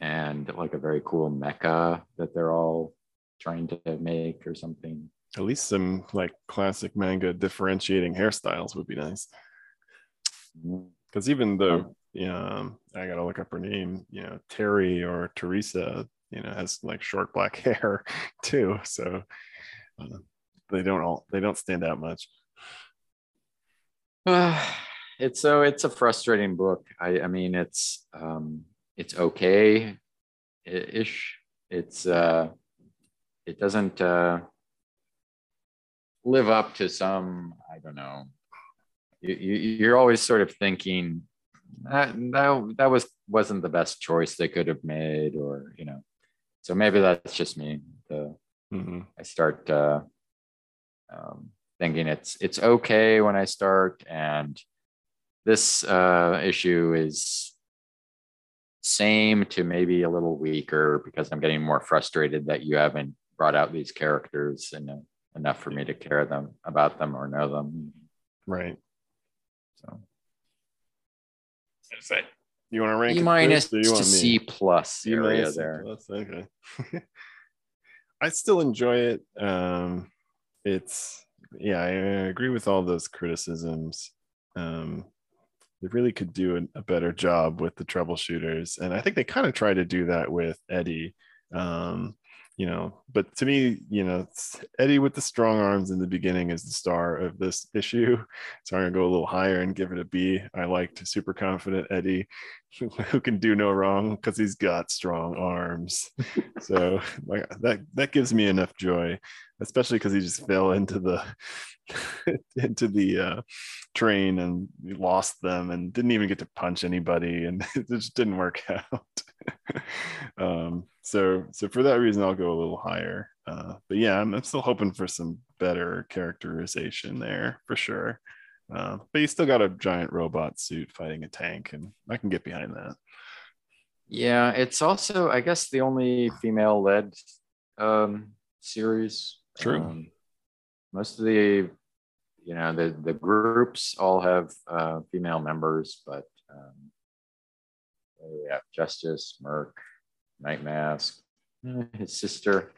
and like a very cool mecha that they're all trying to make or something. At least some like classic manga differentiating hairstyles would be nice. Because even though, I gotta look up her name, Terry or Teresa, has like short black hair too. So they don't stand out much. It's a frustrating book. I mean, it's okay ish. It doesn't live up to some, I don't know. You're always sort of thinking that wasn't the best choice they could have made, or so maybe that's just me. I start thinking it's okay when I start, and this issue is same to maybe a little weaker because I'm getting more frustrated that you haven't brought out these characters and enough for me to care about them or know them. Right. So say, you want to rank E- to C plus area there. Okay. I still enjoy it. I agree with all those criticisms. They really could do a better job with the troubleshooters, and I think they kind of try to do that with Eddie. But to me, Eddie with the strong arms in the beginning is the star of this issue. So I'm going to go a little higher and give it a B. I liked super confident Eddie who can do no wrong because he's got strong arms. So that gives me enough joy, especially because he just fell into the train and lost them and didn't even get to punch anybody, and it just didn't work out. So for that reason, I'll go a little higher. But yeah, I'm still hoping for some better characterization there for sure. But you still got a giant robot suit fighting a tank, and I can get behind that. Yeah, it's also, I guess, the only female-led series. True. Most of the, the groups all have female members, but we have Justice, Merc, Nightmask, his sister.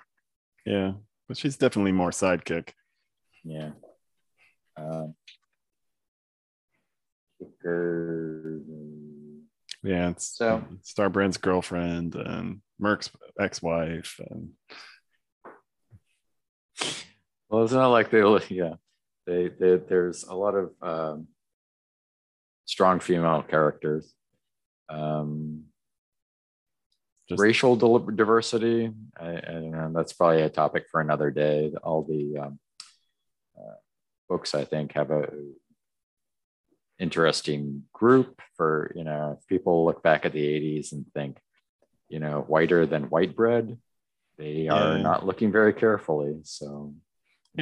Yeah, but she's definitely more sidekick. Yeah. Kickers. Yeah, it's Starbrand's girlfriend and Merc's ex-wife. And... Well, it's not like there's a lot of strong female characters. Just racial diversity. I don't know. That's probably a topic for another day. All the books, I think, have a interesting group for, if people look back at the 80s and think, whiter than white bread, they are not looking very carefully. So,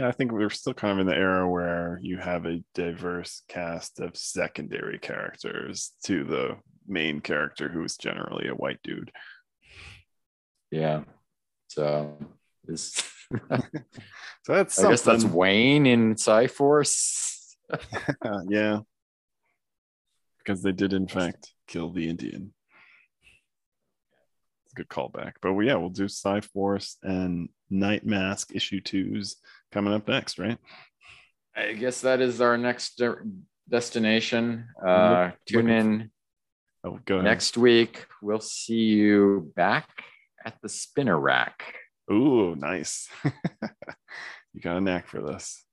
I think we're still kind of in the era where you have a diverse cast of secondary characters to the main character, who is generally a white dude. Yeah. So that's something. I guess that's Wayne in Cyforce. Yeah. Because they did in fact kill the Indian. good callback. But yeah, we'll do Cyforce and Nightmask issue 2s coming up next, right? I guess that is our next destination. Tune in next week. We'll see you back at the spinner rack. Ooh, nice. You got a knack for this.